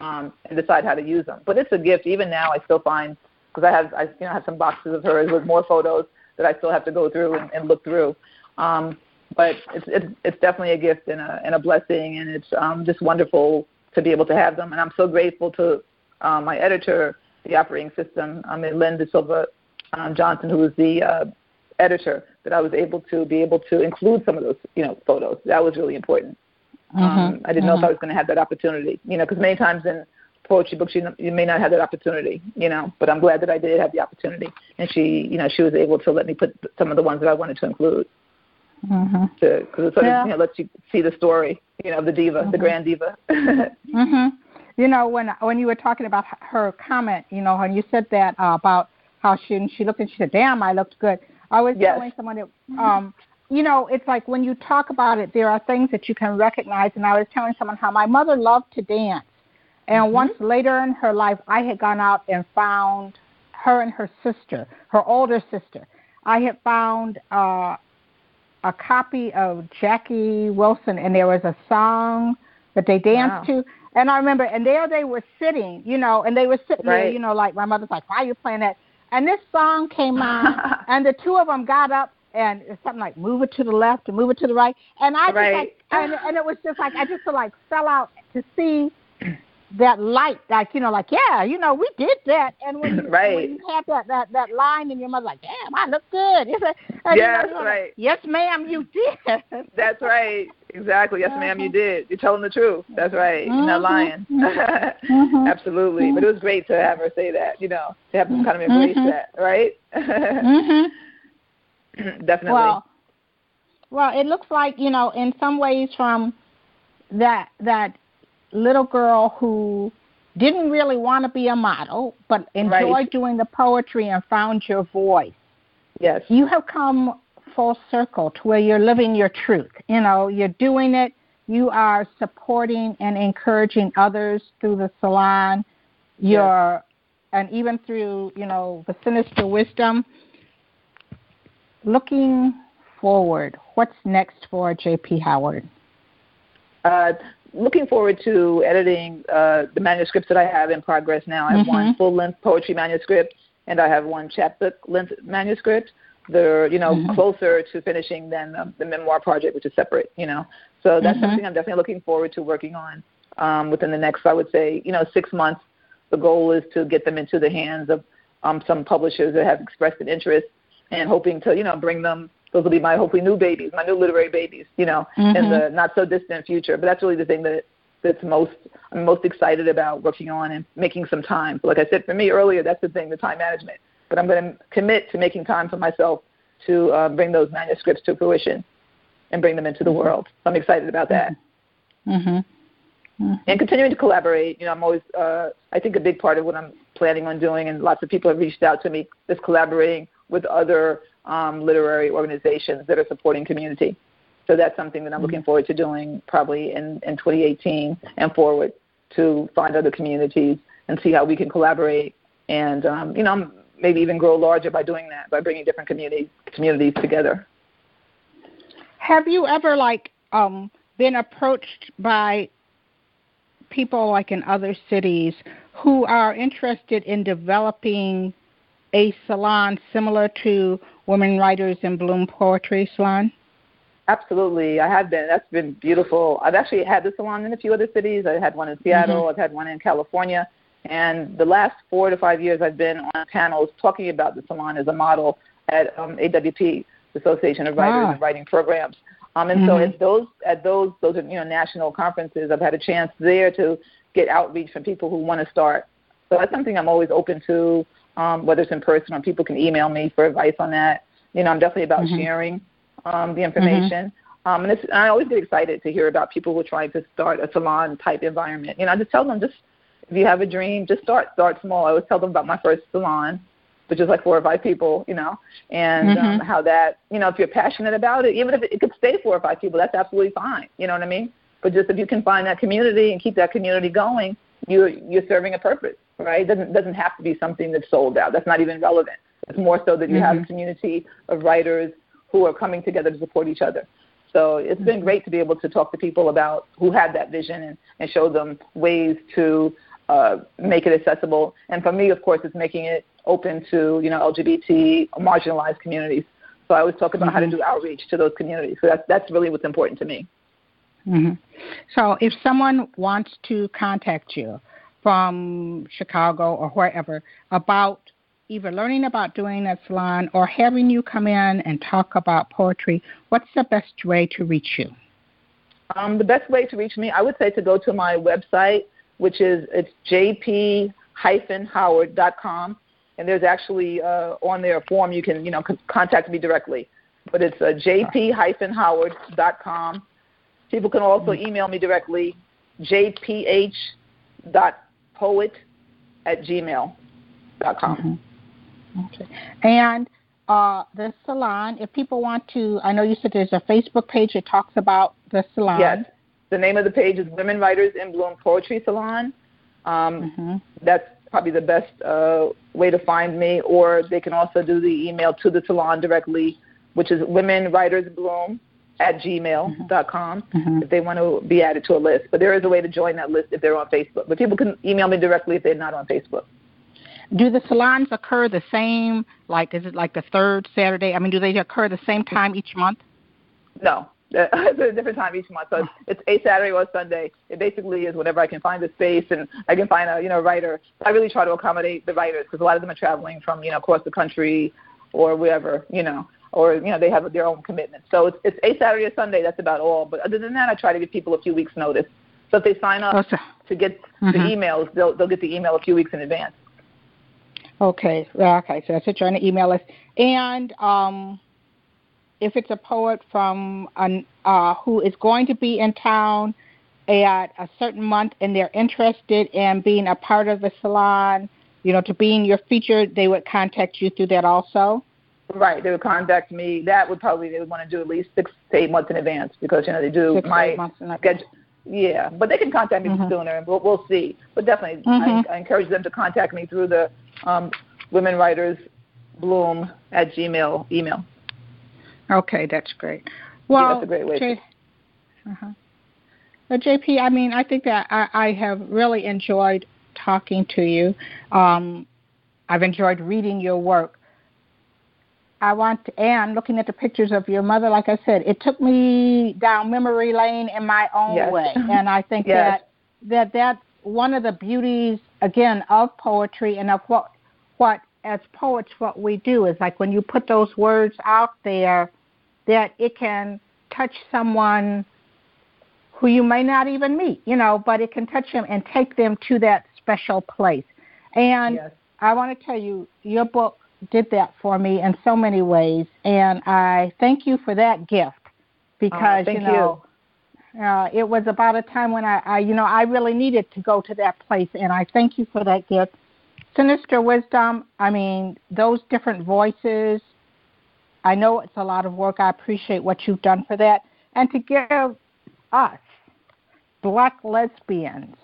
um, and decide how to use them. But it's a gift. Even now, I still find, because I have I you know have some boxes of hers with more photos that I still have to go through and, and look through. Um, But it's, it's it's definitely a gift and a and a blessing, and it's um, just wonderful to be able to have them. And I'm so grateful to uh, my editor, The Operating System, um, and Lynn De Silva um, Johnson, who is the uh, editor, that I was able to be able to include some of those you know photos. That was really important. Mm-hmm. Um, I didn't mm-hmm. know if I was going to have that opportunity, you know, because many times in poetry books you you may not have that opportunity, you know. But I'm glad that I did have the opportunity, and she you know she was able to let me put some of the ones that I wanted to include. Because mm-hmm. it sort of yeah. you know, lets you see the story, you know, of the diva, mm-hmm. the grand diva. mm-hmm. You know, when when you were talking about her comment, you know, and you said that uh, about how she and she looked and she said, "Damn, I looked good." I was yes. telling someone that, um, you know, it's like when you talk about it, there are things that you can recognize. And I was telling someone how my mother loved to dance, and mm-hmm. once later in her life, I had gone out and found her and her sister, her older sister. I had found. Uh, a copy of Jackie Wilson, and there was a song that they danced wow. to. And I remember, and there they were sitting, you know, and they were sitting right. there, you know, like my mother's like, why are you playing that? And this song came on, and the two of them got up, and it's something like, move it to the left and move it to the right. And I right. just like, and, and it was just like, I just feel like fell out to see that light, like, you know, like, yeah, you know, we did that. And when you, right. when you have that, that, that line in your mother, like, damn, I look good. And yes, you know, right. like, yes, ma'am, you did. That's right. Exactly. Yes, mm-hmm. ma'am, you did. You're telling the truth. That's right. Mm-hmm. You're not lying. Mm-hmm. Absolutely. Mm-hmm. But it was great to have her say that, you know, to have them kind of embrace mm-hmm. that, right? mm-hmm. Definitely. Well, well, it looks like, you know, in some ways from that, that, little girl who didn't really want to be a model, but enjoyed right. doing the poetry and found your voice. Yes. You have come full circle to where you're living your truth. You know, you're doing it. You are supporting and encouraging others through the salon. You're, yes. and even through, you know, the Sinister Wisdom. Looking forward, what's next for J P. Howard? Uh, looking forward to editing uh, the manuscripts that I have in progress now. I have mm-hmm. one full-length poetry manuscript, and I have one chapbook-length manuscript. They're, you know, mm-hmm. closer to finishing than the, the memoir project, which is separate, you know. So that's mm-hmm. something I'm definitely looking forward to working on um, within the next, I would say, you know, six months. The goal is to get them into the hands of um, some publishers that have expressed an interest, and hoping to, you know, bring them. Those will be my hopefully new babies, my new literary babies, you know, mm-hmm. in the not-so-distant future. But that's really the thing that that's most I'm most excited about working on and making some time. Like I said, for me earlier, that's the thing, the time management. But I'm going to commit to making time for myself to uh, bring those manuscripts to fruition and bring them into the mm-hmm. world. So I'm excited about that. Mm-hmm. Mm-hmm. And continuing to collaborate. You know, I'm always, uh, I think a big part of what I'm planning on doing, and lots of people have reached out to me, is collaborating with other Um, literary organizations that are supporting community. So that's something that I'm looking forward to doing probably in, in twenty eighteen and forward, to find other communities and see how we can collaborate and, um, you know, maybe even grow larger by doing that, by bringing different communities communities together. Have you ever, like, um, been approached by people, like, in other cities who are interested in developing a salon similar to Women Writers in Bloom Poetry Salon? Absolutely. I have been. That's been beautiful. I've actually had the salon in a few other cities. I had one in Seattle. Mm-hmm. I've had one in California. And the last four to five years, I've been on panels talking about the salon as a model at um, A W P, the Association of Writers ah. and Writing Programs. Um, and mm-hmm. so at those, at those, those are, you know, national conferences, I've had a chance there to get outreach from people who want to start. So that's something I'm always open to. Um, whether it's in person or people can email me for advice on that. You know, I'm definitely about mm-hmm. sharing um, the information. Mm-hmm. Um, and, it's, and I always get excited to hear about people who are trying to start a salon-type environment. You know, I just tell them, just if you have a dream, just start. Start small. I always tell them about my first salon, but just like four or five people, you know, and mm-hmm. um, how that, you know, if you're passionate about it, even if it could stay four or five people, that's absolutely fine. You know what I mean? But just if you can find that community and keep that community going, you're, you're serving a purpose, right? It doesn't, doesn't have to be something that's sold out. That's not even relevant. It's more so that you mm-hmm. have a community of writers who are coming together to support each other. So it's been great to be able to talk to people about who had that vision and, and show them ways to uh, make it accessible. And for me, of course, it's making it open to, you know, L G B T marginalized communities. So I always talk about mm-hmm. how to do outreach to those communities. So that's, that's really what's important to me. Mm-hmm. So if someone wants to contact you from Chicago or wherever about either learning about doing a salon or having you come in and talk about poetry, what's the best way to reach you? Um, the best way to reach me, I would say to go to my website, which is it's j p dash howard dot com, and there's actually uh, on there a form you can, you know, c- contact me directly. But it's uh, j p dash howard dot com. People can also email me directly, j p h dot poet at gmail dot com. Mm-hmm. Okay. And uh, the salon, if people want to, I know you said there's a Facebook page that talks about the salon. Yes. The name of the page is Women Writers in Bloom Poetry Salon. Um, mm-hmm. That's probably the best uh, way to find me. Or they can also do the email to the salon directly, which is women writers bloom at gmail dot com mm-hmm. if they want to be added to a list. But there is a way to join that list if they're on Facebook. But people can email me directly if they're not on Facebook. Do the salons occur the same, like, is it like the third Saturday? I mean, do they occur the same time each month? No. It's a different time each month. So it's a Saturday or a Sunday. It basically is whenever I can find a space and I can find a, you know, writer. I really try to accommodate the writers because a lot of them are traveling from, you know, across the country or wherever, you know, or, you know, they have their own commitments. So it's, it's a Saturday or Sunday. That's about all. But other than that, I try to give people a few weeks' notice. So if they sign up okay. to get mm-hmm. the emails, they'll, they'll get the email a few weeks in advance. Okay, okay, so that's what you're on the email list. And um, if it's a poet from an, uh, who is going to be in town at a certain month and they're interested in being a part of the salon, you know, to being your featured, they would contact you through that also? Right, they would contact me. That would probably, they would want to do at least six to eight months in advance because, you know, they do six my months in advance. schedule. Yeah, but they can contact me mm-hmm. sooner, and we'll, we'll see. But definitely, mm-hmm. I, I encourage them to contact me through the um, womenwritersbloom at Gmail email. Okay, that's great. Well, yeah, that's a great way. J- uh-huh. Well, J P, I mean, I think that I, I have really enjoyed talking to you. Um, I've enjoyed reading your work. I want to, and looking at the pictures of your mother, like I said, it took me down memory lane in my own yes. way. And I think yes. that, that that's one of the beauties, again, of poetry and of what, what as poets, what we do is like when you put those words out there, that it can touch someone who you may not even meet, you know, but it can touch them and take them to that special place. And yes. I want to tell you, your book did that for me in so many ways, and I thank you for that gift because, uh, thank you know, you. Uh, it was about a time when I, I, you know, I really needed to go to that place, and I thank you for that gift. Sinister Wisdom, I mean, those different voices, I know it's a lot of work. I appreciate what you've done for that. And to give us, Black Lesbians,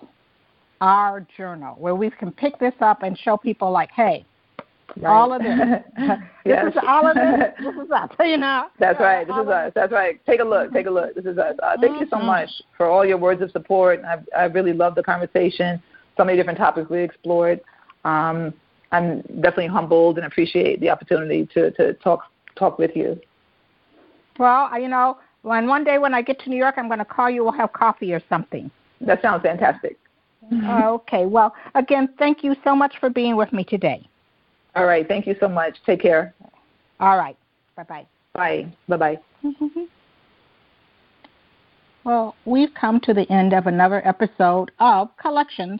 our journal, where we can pick this up and show people like, hey, right. All of this. This yes. is all of this. This is us, you know. That's right. This all is us. That's right. Take a look. Take a look. This is us. Uh, thank mm-hmm. you so much for all your words of support. I I really love the conversation. So many different topics we explored. Um, I'm definitely humbled and appreciate the opportunity to, to talk talk with you. Well, you know, when one day when I get to New York, I'm going to call you. We'll have coffee or something. That sounds fantastic. Okay. Well, again, thank you so much for being with me today. All right. Thank you so much. Take care. All right. Bye-bye. Bye. Bye-bye. Mm-hmm. Well, we've come to the end of another episode of Collections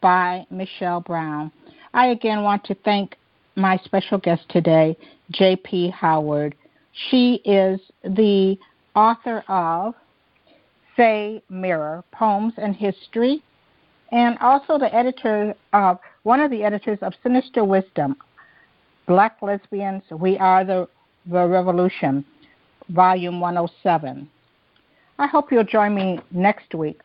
by Michelle Brown. I again want to thank my special guest today, J P. Howard. She is the author of SAY/MIRROR, Poems and History, and also the editor of one of the editors of Sinister Wisdom. Black Lesbians, We Are the, the Revolution, Volume one oh seven. I hope you'll join me next week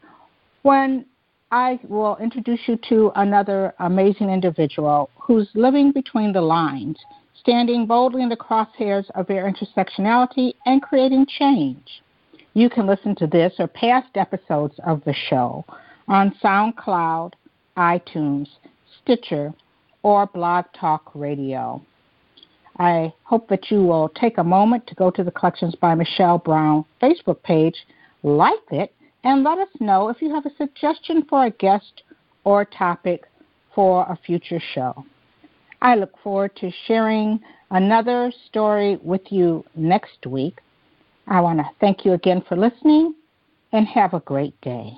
when I will introduce you to another amazing individual who's living between the lines, standing boldly in the crosshairs of their intersectionality and creating change. You can listen to this or past episodes of the show on SoundCloud, iTunes, Stitcher, or Blog Talk Radio. I hope that you will take a moment to go to the Collections by Michelle Brown Facebook page, like it, and let us know if you have a suggestion for a guest or topic for a future show. I look forward to sharing another story with you next week. I want to thank you again for listening, and have a great day.